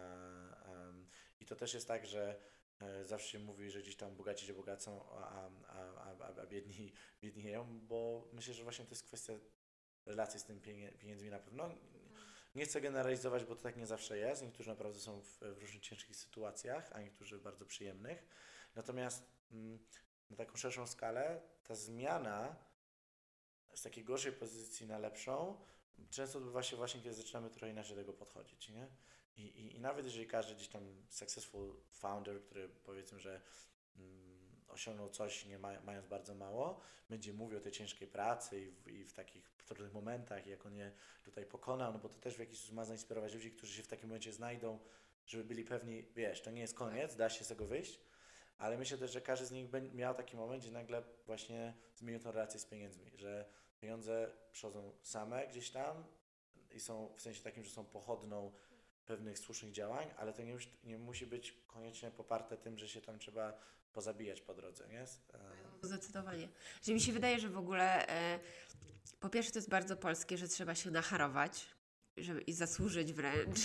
um, I to też jest tak, że e, zawsze się mówi, że gdzieś tam bogaci się bogacą, a, a, a, a biedni biednieją, bo myślę, że właśnie to jest kwestia relacji z tym pieniędzmi na pewno. Nie chcę generalizować, bo to tak nie zawsze jest. Niektórzy naprawdę są w, w różnych ciężkich sytuacjach, a niektórzy bardzo przyjemnych. Natomiast m, na taką szerszą skalę ta zmiana z takiej gorszej pozycji na lepszą często odbywa się właśnie, kiedy zaczynamy trochę inaczej do tego podchodzić, nie? I, i, I nawet jeżeli każdy gdzieś tam successful founder, który powiedzmy, że mm, osiągnął coś nie ma, mając bardzo mało, będzie mówił o tej ciężkiej pracy i w, i w takich trudnych momentach, jak on je tutaj pokonał, no bo to też w jakiś sposób ma zainspirować ludzi, którzy się w takim momencie znajdą, żeby byli pewni, wiesz, to nie jest koniec, da się z tego wyjść, ale myślę też, że każdy z nich będzie miał taki moment, gdzie nagle właśnie zmienił tą relację z pieniędzmi, że pieniądze przychodzą same gdzieś tam i są w sensie takim, że są pochodną pewnych słusznych działań, ale to nie, już, nie musi być koniecznie poparte tym, że się tam trzeba pozabijać po drodze, nie? Zdecydowanie. Że mi się wydaje, że w ogóle e, po pierwsze to jest bardzo polskie, że trzeba się nacharować żeby, i zasłużyć wręcz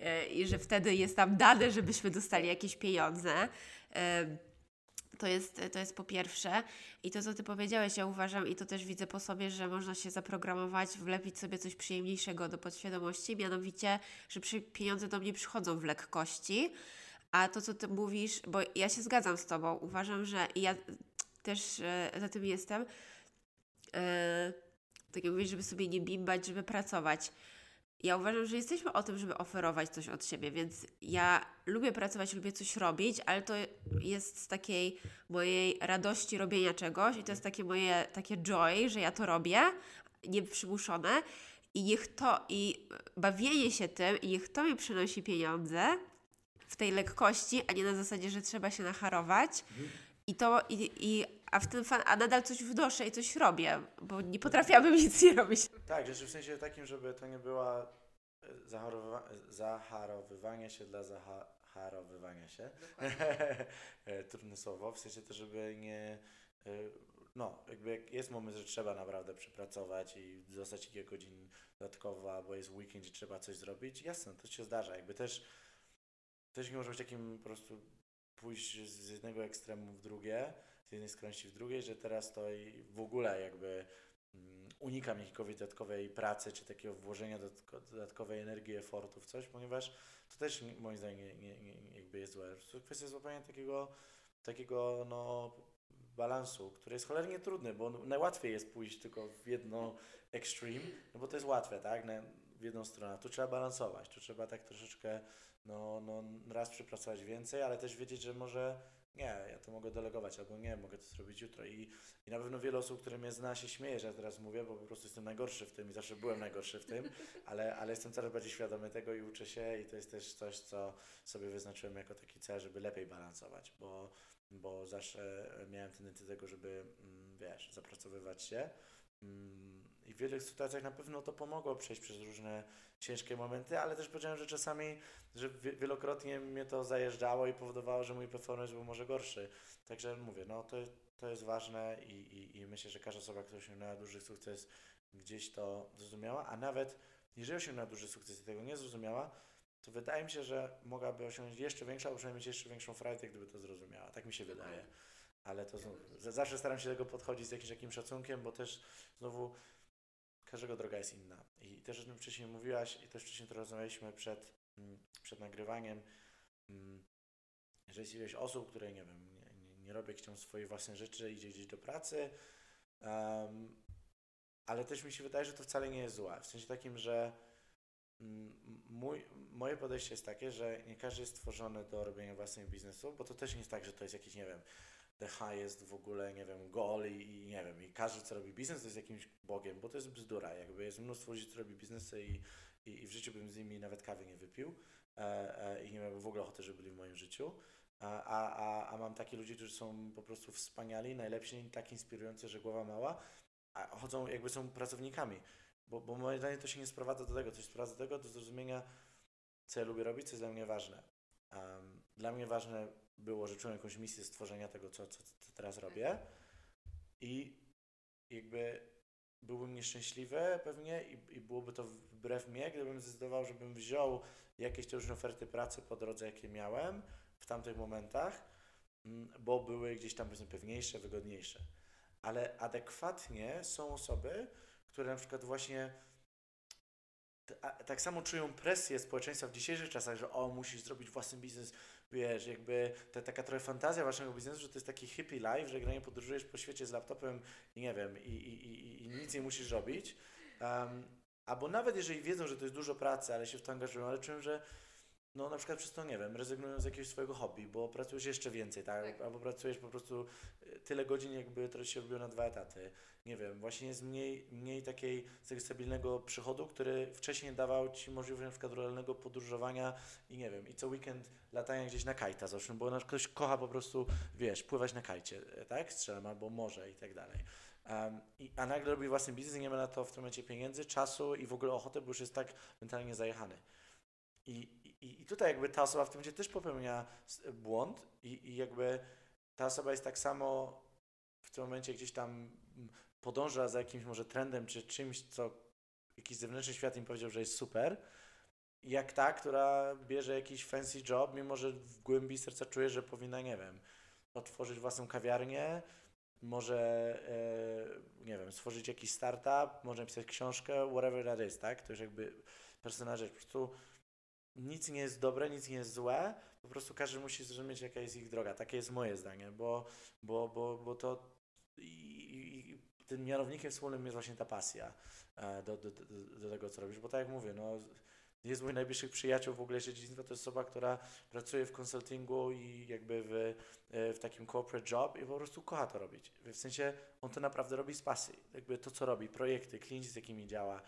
e, i że wtedy jest tam dane, żebyśmy dostali jakieś pieniądze. E, to, jest, to jest po pierwsze. I to, co Ty powiedziałeś, ja uważam i to też widzę po sobie, że można się zaprogramować, wlepić sobie coś przyjemniejszego do podświadomości, mianowicie, że przy, pieniądze do mnie przychodzą w lekkości, a to, co Ty mówisz, bo ja się zgadzam z Tobą, uważam, że ja też e, za tym jestem, e, tak jak mówisz, żeby sobie nie bimbać, żeby pracować. Ja uważam, że jesteśmy o tym, żeby oferować coś od siebie, więc ja lubię pracować, lubię coś robić, ale to jest z takiej mojej radości robienia czegoś i to jest takie moje takie joy, że ja to robię, nieprzymuszone i niech to, i bawienie się tym, i niech to mi przynosi pieniądze, w tej lekkości, a nie na zasadzie, że trzeba się nacharować. Mhm. I to, i, i, a, w tym fan, a nadal coś wnoszę i coś robię, bo nie potrafiłabym nic nie robić. Tak, rzeczy w sensie takim, żeby to nie była zaharowywa- zaharowywanie się dla zaharowywania się. Trudne słowo. W sensie to, żeby nie... No, jakby jak jest moment, że trzeba naprawdę przepracować i zostać kilka godzin dodatkowo, albo jest weekend, że trzeba coś zrobić. Jasne, to się zdarza. Jakby też, też nie może być takim po prostu pójść z jednego ekstremu w drugie, z jednej skrajności w drugiej, że teraz to i w ogóle jakby unikam jakiejkolwiek dodatkowej pracy, czy takiego włożenia dodatkowej energii, efortu w coś, ponieważ to też moim zdaniem nie, nie, nie, jakby jest złe. To kwestia złapania takiego, takiego no... balansu, który jest cholernie trudny, bo najłatwiej jest pójść tylko w jedno extreme, no bo to jest łatwe, tak, w jedną stronę. Tu trzeba balansować, tu trzeba tak troszeczkę, no, no raz przepracować więcej, ale też wiedzieć, że może nie, ja to mogę delegować, albo nie, mogę to zrobić jutro. I, i na pewno wiele osób, które mnie zna, się śmieje, że ja teraz mówię, bo po prostu jestem najgorszy w tym i zawsze byłem najgorszy w tym, ale, ale jestem coraz bardziej świadomy tego i uczę się i to jest też coś, co sobie wyznaczyłem jako taki cel, żeby lepiej balansować, bo bo zawsze miałem tendencję do tego, żeby, wiesz, zapracowywać się i w wielu sytuacjach na pewno to pomogło przejść przez różne ciężkie momenty, ale też powiedziałem, że czasami, że wielokrotnie mnie to zajeżdżało i powodowało, że mój performance był może gorszy. Także mówię, no to, to jest ważne i, i, i myślę, że każda osoba, która osiągnęła duży sukces, gdzieś to zrozumiała, a nawet jeżeli osiągnęła duży sukces i tego nie zrozumiała, to wydaje mi się, że mogłaby osiągnąć jeszcze większą, albo przynajmniej mieć jeszcze większą frajdę, gdyby to zrozumiała. Tak mi się wydaje. Ale to znowu, zawsze staram się tego podchodzić z jakimś takim szacunkiem, bo też znowu każdego droga jest inna. I też o tym wcześniej mówiłaś i też wcześniej to rozmawialiśmy przed, przed nagrywaniem. Jeżeli jest ileś osób, które nie wiem, nie, nie, nie robią jakichś tam swoich własnych rzeczy, idzie gdzieś do pracy, um, ale też mi się wydaje, że to wcale nie jest złe. W sensie takim, że Mój, moje podejście jest takie, że nie każdy jest stworzony do robienia własnego biznesu, bo to też nie jest tak, że to jest jakiś, nie wiem, the highest w ogóle, nie wiem, goal i, i nie wiem, i każdy, co robi biznes, to jest jakimś bogiem, bo to jest bzdura, jakby jest mnóstwo ludzi, co robi biznesy i, i, i w życiu bym z nimi nawet kawy nie wypił e, e, i nie miałbym w ogóle ochoty, żeby byli w moim życiu, a, a, a mam takich ludzi, którzy są po prostu wspaniali, najlepsi, tak inspirujący, że głowa mała, a chodzą, jakby są pracownikami. Bo, bo moim zdaniem to się nie sprowadza do tego, to się sprowadza do tego, do zrozumienia, co ja lubię robić, co jest dla mnie ważne. Um, dla mnie ważne było, że czułem jakąś misję stworzenia tego, co, co, co teraz robię i jakby byłbym nieszczęśliwy pewnie i, i byłoby to wbrew mnie, gdybym zdecydował, żebym wziął jakieś te różne oferty pracy po drodze, jakie miałem w tamtych momentach, bo były gdzieś tam pewniejsze, wygodniejsze. Ale adekwatnie są osoby, które na przykład właśnie t- tak samo czują presję społeczeństwa w dzisiejszych czasach, że o, musisz zrobić własny biznes, wiesz, jakby to taka trochę fantazja waszego biznesu, że to jest taki hippie life, że generalnie podróżujesz po świecie z laptopem i nie wiem, i, i, i, i nic nie musisz robić. Um, albo nawet jeżeli wiedzą, że to jest dużo pracy, ale się w to angażują, ale czują, że no na przykład przez to, nie wiem, rezygnują z jakiegoś swojego hobby, bo pracujesz jeszcze więcej, tak? Albo pracujesz po prostu tyle godzin, jakby to się robiło na dwa etaty. Nie wiem, właśnie jest mniej, mniej takiej, tego stabilnego przychodu, który wcześniej dawał Ci możliwość na przykład realnego podróżowania i nie wiem, i co weekend latania gdzieś na kajta zresztą, bo na ktoś kocha po prostu, wiesz, pływać na kajcie, tak? Strzelam albo morze i tak dalej. Um, i, a nagle robi własny biznes i nie ma na to w tym momencie pieniędzy, czasu i w ogóle ochoty, bo już jest tak mentalnie zajechany. I I, I tutaj jakby ta osoba w tym momencie też popełnia błąd i, i jakby ta osoba jest tak samo w tym momencie gdzieś tam podąża za jakimś może trendem czy czymś, co jakiś zewnętrzny świat im powiedział, że jest super, jak ta, która bierze jakiś fancy job, mimo że w głębi serca czuje, że powinna, nie wiem, otworzyć własną kawiarnię, może, yy, nie wiem, stworzyć jakiś startup, może napisać książkę, whatever that is, tak? To już jakby personalna rzecz. Po prostu nic nie jest dobre, nic nie jest złe, po prostu każdy musi zrozumieć, jaka jest ich droga. Takie jest moje zdanie, bo, bo, bo, bo to i, i tym mianownikiem wspólnym jest właśnie ta pasja do, do, do, do tego, co robisz, bo tak jak mówię, no, jest mój najbliższy przyjaciół w ogóle z dzieciństwa, to jest osoba, która pracuje w konsultingu i jakby w, w takim corporate job i po prostu kocha to robić. W sensie on to naprawdę robi z pasji, jakby to, co robi, projekty, klienci, z jakimi działa.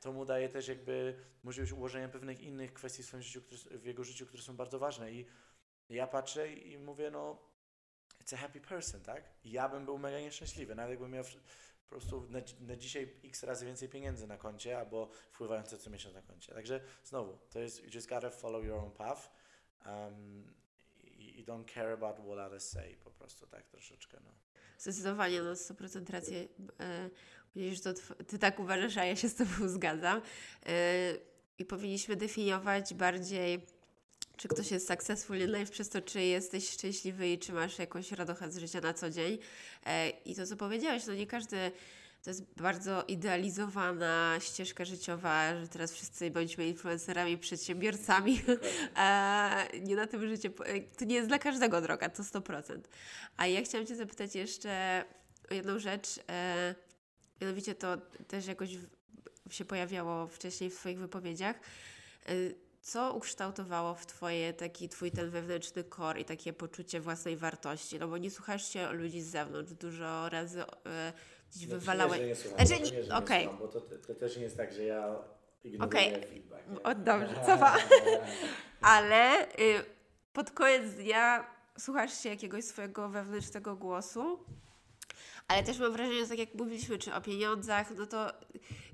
to mu daje też jakby możliwość ułożenia pewnych innych kwestii w swoim życiu, które, w jego życiu, które są bardzo ważne. I ja patrzę i mówię, no it's a happy person, tak? Ja bym był mega nieszczęśliwy, nawet jakbym miał po prostu na, na dzisiaj x razy więcej pieniędzy na koncie, albo wpływające co miesiąc na koncie. Także znowu, to jest you just gotta follow your own path. Um, you don't care about what others say, po prostu tak troszeczkę, no. Zdecydowanie, no sto procent rację. Powiedziałeś, że to tw- ty tak uważasz, a ja się z tobą zgadzam. Yy, I powinniśmy definiować bardziej, czy ktoś jest successful in life przez to, czy jesteś szczęśliwy i czy masz jakąś radość z życia na co dzień. Yy, I to, co powiedziałeś, no nie każdy... To jest bardzo idealizowana ścieżka życiowa, że teraz wszyscy bądźmy influencerami, przedsiębiorcami. A nie na tym życie. To nie jest dla każdego droga, to sto procent. A ja chciałam Cię zapytać jeszcze o jedną rzecz. Mianowicie to też jakoś się pojawiało wcześniej w Twoich wypowiedziach. Co ukształtowało w Twoje, taki Twój ten wewnętrzny core i takie poczucie własnej wartości? No bo nie słuchasz się ludzi z zewnątrz. Dużo razy... Dziś no, wywalałeś. Nie słucham, znaczy, nie, nie, okay. Słucham, bo to, to, to też nie jest tak, że ja ignoruję okay. feedback. O, dobrze, cofa. Ale y, pod koniec dnia słuchasz się jakiegoś swojego wewnętrznego głosu, ale też mam wrażenie, że tak jak mówiliśmy, czy o pieniądzach, no to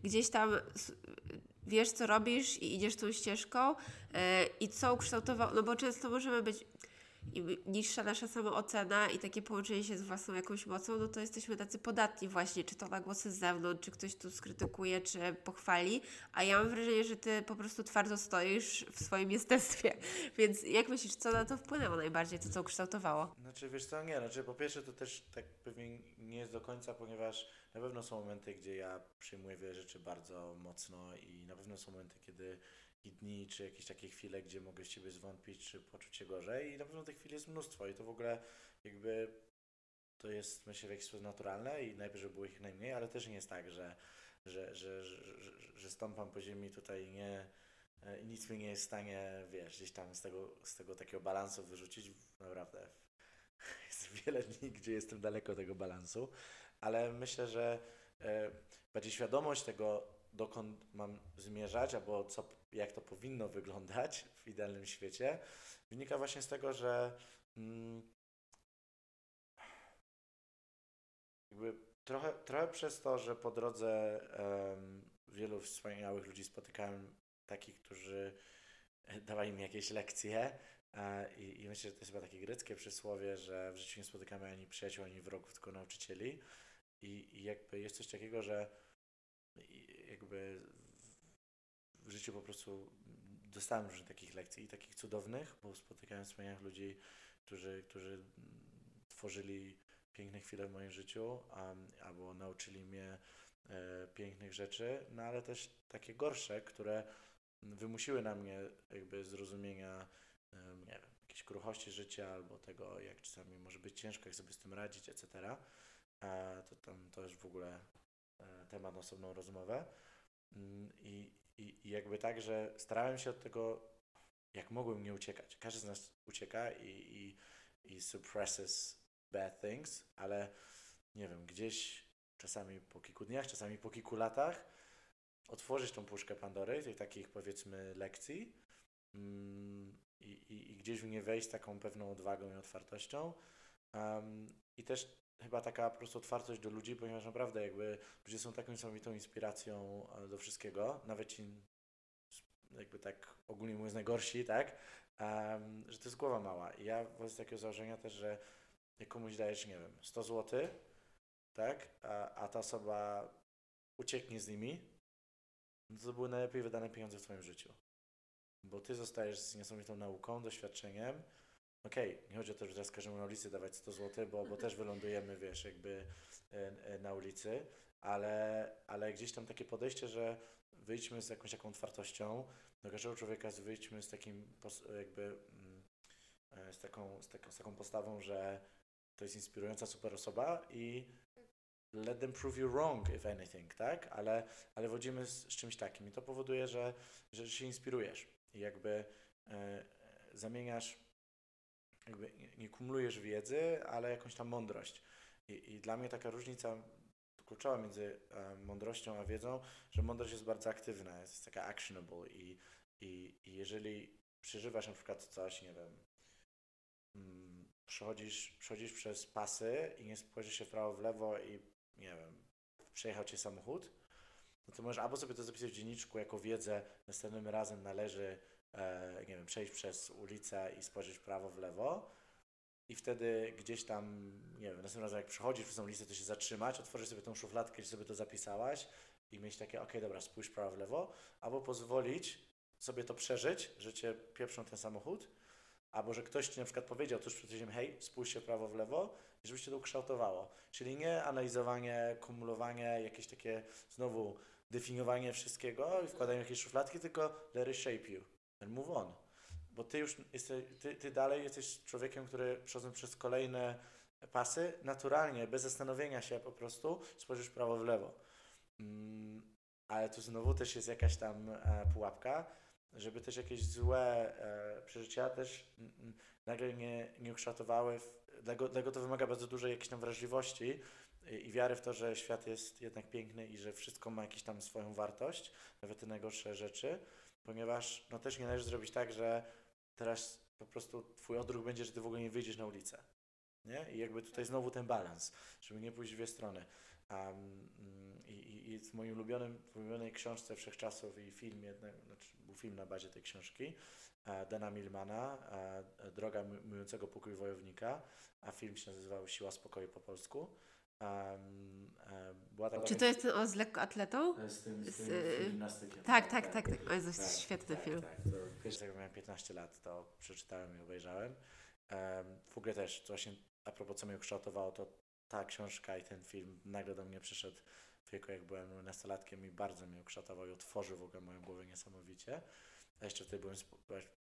gdzieś tam wiesz, co robisz i idziesz tą ścieżką y, i co ukształtowało, no bo często możemy być... Im niższa nasza samoocena i takie połączenie się z własną jakąś mocą, no to jesteśmy tacy podatni właśnie, czy to na głosy z zewnątrz, czy ktoś tu skrytykuje, czy pochwali, a ja mam wrażenie, że ty po prostu twardo stoisz w swoim jestestwie, więc jak myślisz, co na to wpłynęło najbardziej, to co ukształtowało? Znaczy wiesz co, nie, znaczy po pierwsze to też tak pewnie nie jest do końca, ponieważ na pewno są momenty, gdzie ja przyjmuję wiele rzeczy bardzo mocno i na pewno są momenty, kiedy dni, czy jakieś takie chwile, gdzie mogę z Ciebie zwątpić, czy poczuć się gorzej i na pewno tych chwil jest mnóstwo i to w ogóle jakby to jest, myślę, w jakiś sposób naturalne i najpierw, żeby było ich najmniej, ale też nie jest tak, że, że, że, że, że, że stąpam po ziemi tutaj nie, i nic mi nie jest w stanie, wiesz, gdzieś tam z tego, z tego takiego balansu wyrzucić, naprawdę jest wiele dni, gdzie jestem daleko tego balansu, ale myślę, że e, bardziej świadomość tego, dokąd mam zmierzać, albo co, jak to powinno wyglądać w idealnym świecie, wynika właśnie z tego, że mm, jakby trochę, trochę przez to, że po drodze um, wielu wspaniałych ludzi spotykałem, takich, którzy dawali mi jakieś lekcje uh, i, i myślę, że to jest chyba takie greckie przysłowie, że w życiu nie spotykamy ani przyjaciół, ani wrogów, tylko nauczycieli i, i jakby jest coś takiego, że jakby w życiu po prostu dostałem różnych takich lekcji i takich cudownych, bo spotykałem wspaniałych ludzi, którzy, którzy tworzyli piękne chwile w moim życiu, um, albo nauczyli mnie e, pięknych rzeczy, no ale też takie gorsze, które wymusiły na mnie jakby zrozumienia, um, nie wiem, jakiejś kruchości życia, albo tego, jak czasami może być ciężko, jak sobie z tym radzić, et cetera. A to tam to już w ogóle temat na osobną rozmowę I, i, i jakby tak, że starałem się od tego, jak mogłem, nie uciekać. Każdy z nas ucieka i, i, i suppresses bad things, ale nie wiem, gdzieś czasami po kilku dniach, czasami po kilku latach otworzysz tą puszkę Pandory, tych takich powiedzmy lekcji mm, i, i, i gdzieś w nie wejść taką pewną odwagą i otwartością um, i też chyba taka po prostu otwartość do ludzi, ponieważ naprawdę jakby ludzie są taką niesamowitą inspiracją do wszystkiego, nawet ci jakby tak ogólnie mówiąc najgorsi, tak, um, że to jest głowa mała. I ja wobec takiego założenia też, że jak komuś dajesz, nie wiem, sto złotych, tak, a, a ta osoba ucieknie z nimi, no to były najlepiej wydane pieniądze w twoim życiu. Bo ty zostajesz z niesamowitą nauką, doświadczeniem. Okej, okay, nie chodzi o to, że teraz każemy na ulicy dawać sto złotych, bo, bo też wylądujemy, wiesz, jakby na ulicy, ale, ale gdzieś tam takie podejście, że wyjdźmy z jakąś taką otwartością, do każdego człowieka wyjdźmy z takim jakby z taką, z taką, z taką postawą, że to jest inspirująca super osoba i let them prove you wrong, if anything, tak? Ale, ale wodzimy z, z czymś takim i to powoduje, że, że się inspirujesz i jakby e, zamieniasz jakby nie kumulujesz wiedzy, ale jakąś tam mądrość. I, i dla mnie taka różnica, kluczowa między mądrością a wiedzą, że mądrość jest bardzo aktywna, jest taka actionable i, i, i jeżeli przeżywasz na przykład coś, nie wiem, mm, przechodzisz, przechodzisz przez pasy i nie spojrzysz się w prawo, w lewo i nie wiem, przejechał cię samochód, no to możesz albo sobie to zapisać w dzienniczku jako wiedzę, następnym razem należy e, nie wiem, przejść przez ulicę i spojrzeć w prawo, w lewo i wtedy gdzieś tam, nie wiem, następnym razem jak przechodzisz przez tą ulicę, to się zatrzymać, otworzysz sobie tą szufladkę, gdzie sobie to zapisałaś i mieć takie, okej, okay, dobra, spójrz w prawo, w lewo, albo pozwolić sobie to przeżyć, że cię pieprzą ten samochód, albo że ktoś ci na przykład powiedział tuż przed tym, hej, spójrz się w prawo, w lewo, i żeby się to ukształtowało. Czyli nie analizowanie, kumulowanie, jakieś takie znowu definiowanie wszystkiego i wkładanie jakieś szufladki, tylko let it shape you and move on. Bo ty już jesteś, ty, ty dalej jesteś człowiekiem, który przechodząc przez kolejne pasy, naturalnie, bez zastanowienia się po prostu spojrzysz w prawo, w lewo. Mm, ale tu znowu też jest jakaś tam e, pułapka, żeby też jakieś złe e, przeżycia też m, m, nagle nie, nie ukształtowały. W, dlatego, dlatego to wymaga bardzo dużej jakiejś tam wrażliwości i, i wiary w to, że świat jest jednak piękny i że wszystko ma jakąś tam swoją wartość, nawet te najgorsze rzeczy, ponieważ no, też nie należy zrobić tak, że teraz po prostu twój odruch będzie, że ty w ogóle nie wyjdziesz na ulicę. Nie? I jakby tutaj znowu ten balans, żeby nie pójść w dwie strony. Um, i, i w mojej ulubionej książce wszechczasów i filmie, znaczy był film na bazie tej książki, e, Dana Millmana, e, Droga miłującego pokój wojownika, a film się nazywał Siła spokoju po polsku. Um, e, była taka... Czy to jest ten z lekkoatletą? Z tym, z tym z, gimnastykiem. Tak, tak, tak. tak. O Jezu, tak, świetny tak, film. Tak, tak. Pierwszy jak miałem piętnaście lat, to przeczytałem i obejrzałem. Um, w ogóle też, to właśnie a propos co mnie ukształtowało, to ta książka i ten film nagle do mnie przyszedł w wieku, jak byłem nastolatkiem i bardzo mnie ukształtował i otworzył w ogóle moją głowę niesamowicie. A jeszcze wtedy byłem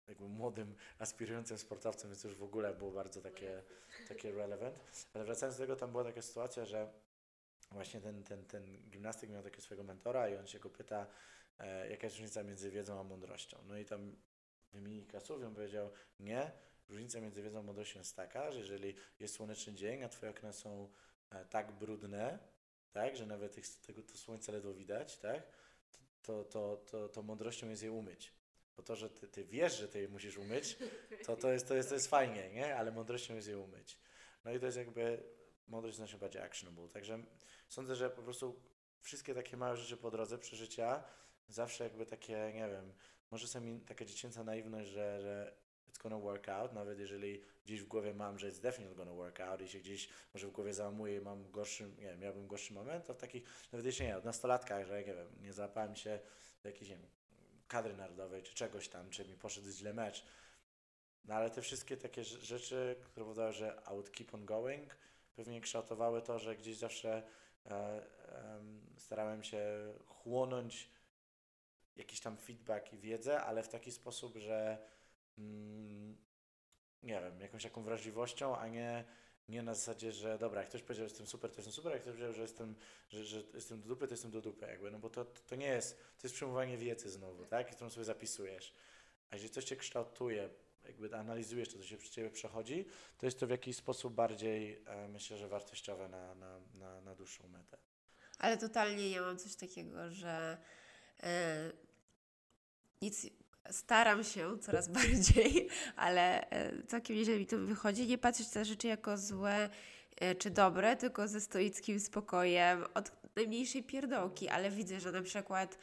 jakby młodym, aspirującym sportowcem, więc już w ogóle było bardzo takie, takie relevant. Ale wracając do tego, tam była taka sytuacja, że właśnie ten, ten, ten gimnastyk miał takiego swojego mentora i on się go pyta, e, jaka jest różnica między wiedzą a mądrością. No i tam wymienił kasów i on powiedział, nie, różnica między wiedzą a mądrością jest taka, że jeżeli jest słoneczny dzień, a twoje okna są e, tak brudne, tak, że nawet tych, tego, to słońce ledwo widać, tak, to, to, to, to mądrością jest je umyć. Bo to, że ty, ty wiesz, że ty je musisz umyć, to, to, jest, to, jest, to jest fajnie, nie? Ale mądrością jest je umyć. No i to jest jakby, mądrość znacznie bardziej actionable. Także sądzę, że po prostu wszystkie takie małe rzeczy po drodze, przeżycia, zawsze jakby takie, nie wiem, może sami taka dziecięca naiwność, że, że it's gonna work out, nawet jeżeli gdzieś w głowie mam, że it's definitely gonna work out i się gdzieś może w głowie załamuję i mam gorszy, nie wiem, miałbym gorszy moment, to w takich, nawet jeśli nie, od nastolatkach, że nie wiem, nie załapałem się do jakiejś, nie wiem, kadry narodowej czy czegoś tam, czy mi poszedł źle mecz. No ale te wszystkie takie rzeczy, które powodowały, że I would keep on going, pewnie kształtowały to, że gdzieś zawsze e, e, starałem się chłonąć jakiś tam feedback i wiedzę, ale w taki sposób, że Mm, nie wiem, jakąś taką wrażliwością, a nie, nie na zasadzie, że dobra, jak ktoś powiedział, że jestem super, to jestem super, jak ktoś powiedział, że jestem, że, że jestem do dupy, to jestem do dupy, jakby, no bo to, to nie jest, to jest przyjmowanie wiedzy znowu, tak, którą sobie zapisujesz, a jeżeli coś cię kształtuje, jakby analizujesz to, co się przy ciebie przechodzi, to jest to w jakiś sposób bardziej, myślę, że wartościowe na, na, na, na dłuższą metę. Ale totalnie ja mam coś takiego, że yy, nic... Staram się coraz bardziej, ale całkiem nieźle mi to wychodzi. Nie patrzeć na rzeczy jako złe czy dobre, tylko ze stoickim spokojem, od najmniejszej pierdołki, ale widzę, że na przykład,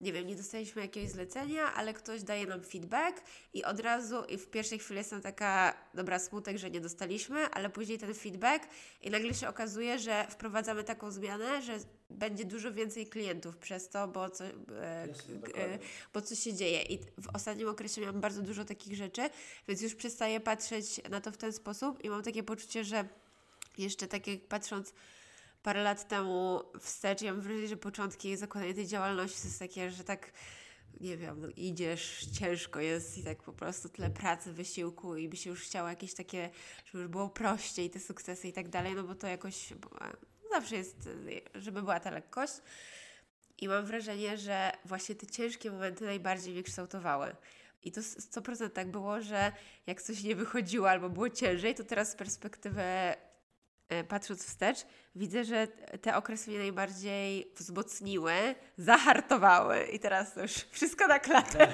nie wiem, nie dostaliśmy jakiegoś zlecenia, ale ktoś daje nam feedback i od razu i w pierwszej chwili jestem taka, dobra, smutek, że nie dostaliśmy, ale później ten feedback i nagle się okazuje, że wprowadzamy taką zmianę, że będzie dużo więcej klientów przez to, bo co, e, e, bo co się dzieje. I w ostatnim okresie miałam bardzo dużo takich rzeczy, więc już przestaję patrzeć na to w ten sposób i mam takie poczucie, że jeszcze tak jak patrząc parę lat temu wstecz, ja mam wrażenie, że początki zakładania tej działalności to jest takie, że tak, nie wiem, no idziesz, ciężko jest i tak po prostu tyle pracy, wysiłku i by się już chciało jakieś takie, żeby już było prościej, te sukcesy i tak dalej, no bo to jakoś zawsze jest, żeby była ta lekkość. I mam wrażenie, że właśnie te ciężkie momenty najbardziej mnie kształtowały. I to sto procent tak było, że jak coś nie wychodziło albo było ciężej, to teraz z perspektywy patrząc wstecz, widzę, że te okresy mnie najbardziej wzmocniły, zahartowały i teraz już wszystko na klatę.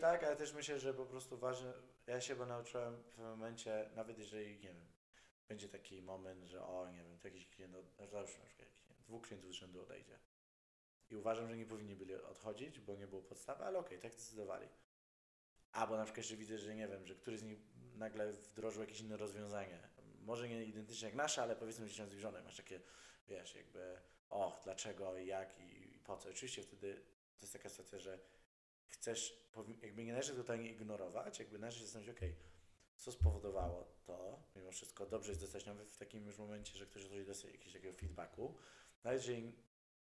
Tak, ale też myślę, że po prostu ważne, ja się bo nauczyłem w momencie, nawet jeżeli, nie wiem, będzie taki moment, że o, nie wiem, to jakiś klient, załóżmy na przykład dwóch klientów z rzędu odejdzie. I uważam, że nie powinni byli odchodzić, bo nie było podstawy, ale okej, tak zdecydowali. Albo na przykład jeszcze widzę, że nie wiem, że któryś z nich nagle wdrożył jakieś inne rozwiązanie. Może nie identycznie jak nasze, ale powiedzmy, że się zbliżone. Masz takie, wiesz, jakby o, dlaczego, jak i, i po co. Oczywiście wtedy to jest taka sytuacja, że chcesz, jakby nie należy totalnie ignorować, jakby należy się zastanowić, okej, okay, co spowodowało to, mimo wszystko dobrze jest dostać nowy w takim już momencie, że ktoś dostaje dostać jakiegoś takiego feedbacku. Nawet jeżeli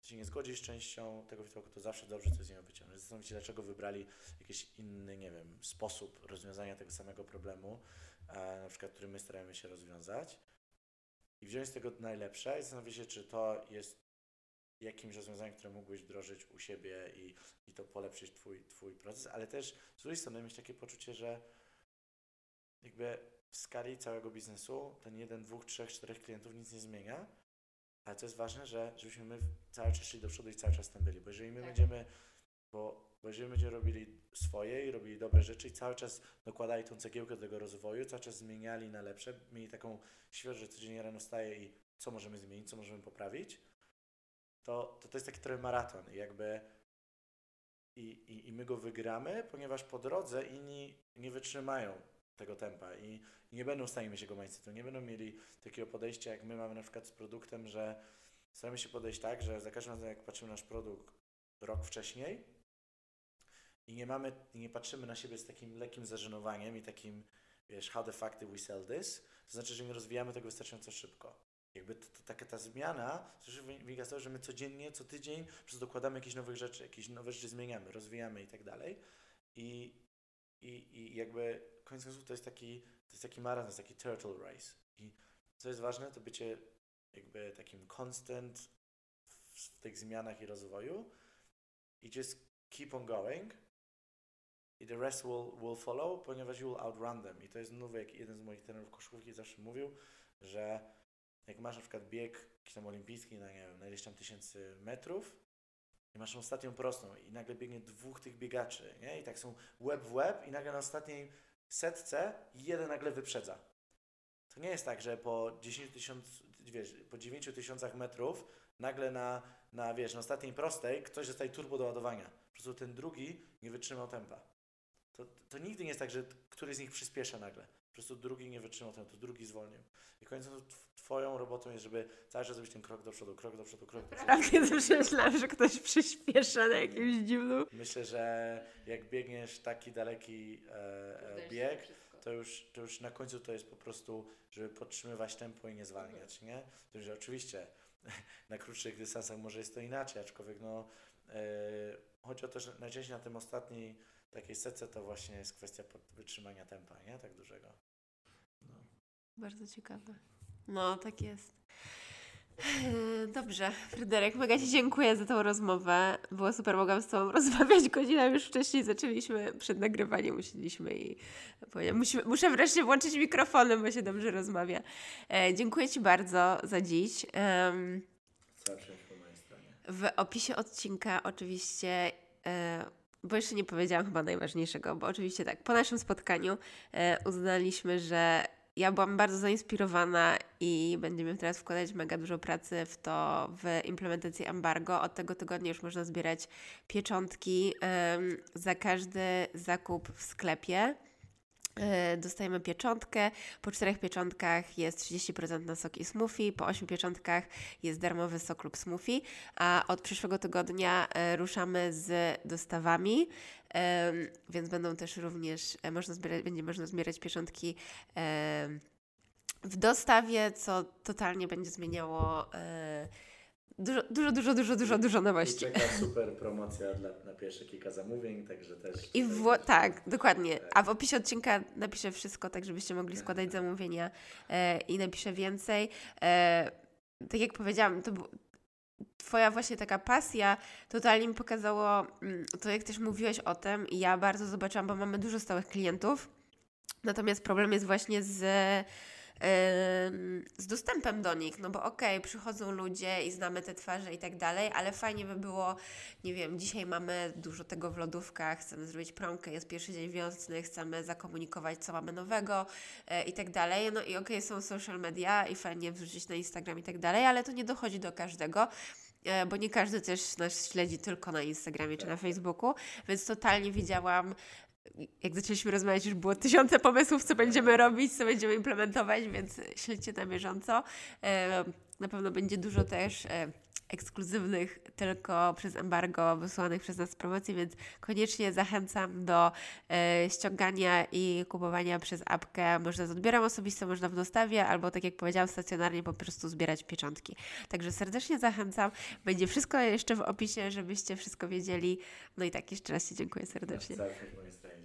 się nie zgodzisz z częścią tego feedbacku, to zawsze dobrze coś z niego wyciągnąć. Zastanowić się, dlaczego wybrali jakiś inny, nie wiem, sposób rozwiązania tego samego problemu, na przykład, który my staramy się rozwiązać i wziąć z tego najlepsze i zastanowić się, czy to jest jakimś rozwiązaniem, które mógłbyś wdrożyć u siebie i, i to polepszyć twój, twój proces, ale też z drugiej strony mieć takie poczucie, że jakby w skali całego biznesu ten jeden, dwóch, trzech, czterech klientów nic nie zmienia, ale to jest ważne, że żebyśmy my cały czas szli do przodu i cały czas tam byli, bo jeżeli my tak. będziemy, bo, bo jeżeli będziemy robili swoje i robili dobre rzeczy i cały czas dokładali tą cegiełkę do tego rozwoju, cały czas zmieniali na lepsze, mieli taką świadomość, że codziennie rano wstaje i co możemy zmienić, co możemy poprawić, to to, to jest taki trochę maraton i jakby i, i, i my go wygramy, ponieważ po drodze inni nie wytrzymają tego tempa i nie będą stanie się go mindsetu, nie będą mieli takiego podejścia, jak my mamy na przykład z produktem, że staramy się podejść tak, że za każdym razem jak patrzymy na nasz produkt rok wcześniej i nie mamy, nie patrzymy na siebie z takim lekkim zażenowaniem i takim, wiesz, how the fuck did we sell this, to znaczy, że nie rozwijamy tego wystarczająco szybko. Jakby to, to, taka ta zmiana wynika z tego, że my codziennie, co tydzień dokładamy jakichś nowych rzeczy, jakieś nowe rzeczy zmieniamy, rozwijamy i tak dalej i, i, i jakby koniec końców to jest taki, to jest taki maraton, taki turtle race. I co jest ważne, to bycie jakby takim constant w, w tych zmianach i rozwoju i just keep on going i the rest will, will follow, ponieważ you will outrun them. I to jest nowy, jak jeden z moich trenerów koszykówki zawsze mówił, że jak masz na przykład bieg jakiś tam olimpijski na, nie wiem, na ileś tam tysięcy metrów, i masz ostatnią prostą i nagle biegnie dwóch tych biegaczy, nie? I tak są łeb w łeb i nagle na ostatniej setce jeden nagle wyprzedza. To nie jest tak, że po dziesięć tysięcy, wiesz, po dziewięć tysięcy metrów nagle na, na, wiesz, na ostatniej prostej ktoś dostaje turbo do ładowania. Po prostu ten drugi nie wytrzymał tempa. To, to nigdy nie jest tak, że któryś z nich przyspiesza nagle. Po prostu drugi nie wytrzymał tempa, to drugi zwolnił. I końcem twoją robotą jest, żeby cały czas zrobić ten krok do przodu, krok do przodu, krok do przodu. A kiedy myślałem, że ktoś przyspiesza na jakimś dziwnym. Myślę, że jak biegniesz taki daleki e, e, bieg, to już, to już na końcu to jest po prostu, żeby podtrzymywać tempo i nie zwalniać, nie? To już oczywiście na krótszych dystansach może jest to inaczej, aczkolwiek no e, chodzi o to, że najczęściej na tym ostatniej takiej setce to właśnie jest kwestia wytrzymania tempa, nie? Tak dużego. No. Bardzo ciekawe. No, tak jest. Dobrze, Fryderyk, mega Ci dziękuję za tą rozmowę. Było super, mogłam z Tobą rozmawiać godzinę. Już wcześniej zaczęliśmy, przed nagrywaniem musieliśmy i powiem, musimy, muszę wreszcie włączyć mikrofony, bo się dobrze rozmawia. E, dziękuję Ci bardzo za dziś. Um, w opisie odcinka oczywiście... E, Bo jeszcze nie powiedziałam chyba najważniejszego, bo oczywiście tak, po naszym spotkaniu e, uznaliśmy, że ja byłam bardzo zainspirowana i będziemy teraz wkładać mega dużo pracy w to, w implementację embargo. Od tego tygodnia już można zbierać pieczątki e, za każdy zakup w sklepie. Dostajemy pieczątkę, po czterech pieczątkach jest trzydzieści procent na sok i smoothie, po ośmiu pieczątkach jest darmowy sok lub smoothie, a od przyszłego tygodnia ruszamy z dostawami, więc będą też również, można zbierać, będzie można zbierać pieczątki w dostawie, co totalnie będzie zmieniało Dużo, dużo, dużo, dużo, dużo, dużo nowości. I czeka super promocja dla, na pierwsze kilka zamówień, także też... I w, tak, dokładnie. A w opisie odcinka napiszę wszystko, tak żebyście mogli składać zamówienia e, i napiszę więcej. E, tak jak powiedziałam, to bu- Twoja właśnie taka pasja totalnie mi pokazało to, jak też mówiłeś o tym i ja bardzo zobaczyłam, bo mamy dużo stałych klientów. Natomiast problem jest właśnie z... z dostępem do nich, no bo okej, okay, przychodzą ludzie i znamy te twarze i tak dalej, ale fajnie by było, nie wiem, dzisiaj mamy dużo tego w lodówkach, chcemy zrobić promkę, jest pierwszy dzień wiosny, chcemy zakomunikować, co mamy nowego e, i tak dalej, no i okej, okay, są social media i fajnie wrzucić na Instagram i tak dalej, ale to nie dochodzi do każdego, e, bo nie każdy też nas śledzi tylko na Instagramie czy na Facebooku, więc totalnie widziałam, jak zaczęliśmy rozmawiać, już było tysiące pomysłów, co będziemy robić, co będziemy implementować, więc śledźcie na bieżąco. Na pewno będzie dużo też ekskluzywnych, tylko przez embargo wysłanych przez nas promocji, więc koniecznie zachęcam do ściągania i kupowania przez apkę. Można z odbiorem osobistym, można w dostawie, albo tak jak powiedziałam, stacjonarnie po prostu zbierać pieczątki. Także serdecznie zachęcam. Będzie wszystko jeszcze w opisie, żebyście wszystko wiedzieli. No i tak, jeszcze raz Ci dziękuję serdecznie.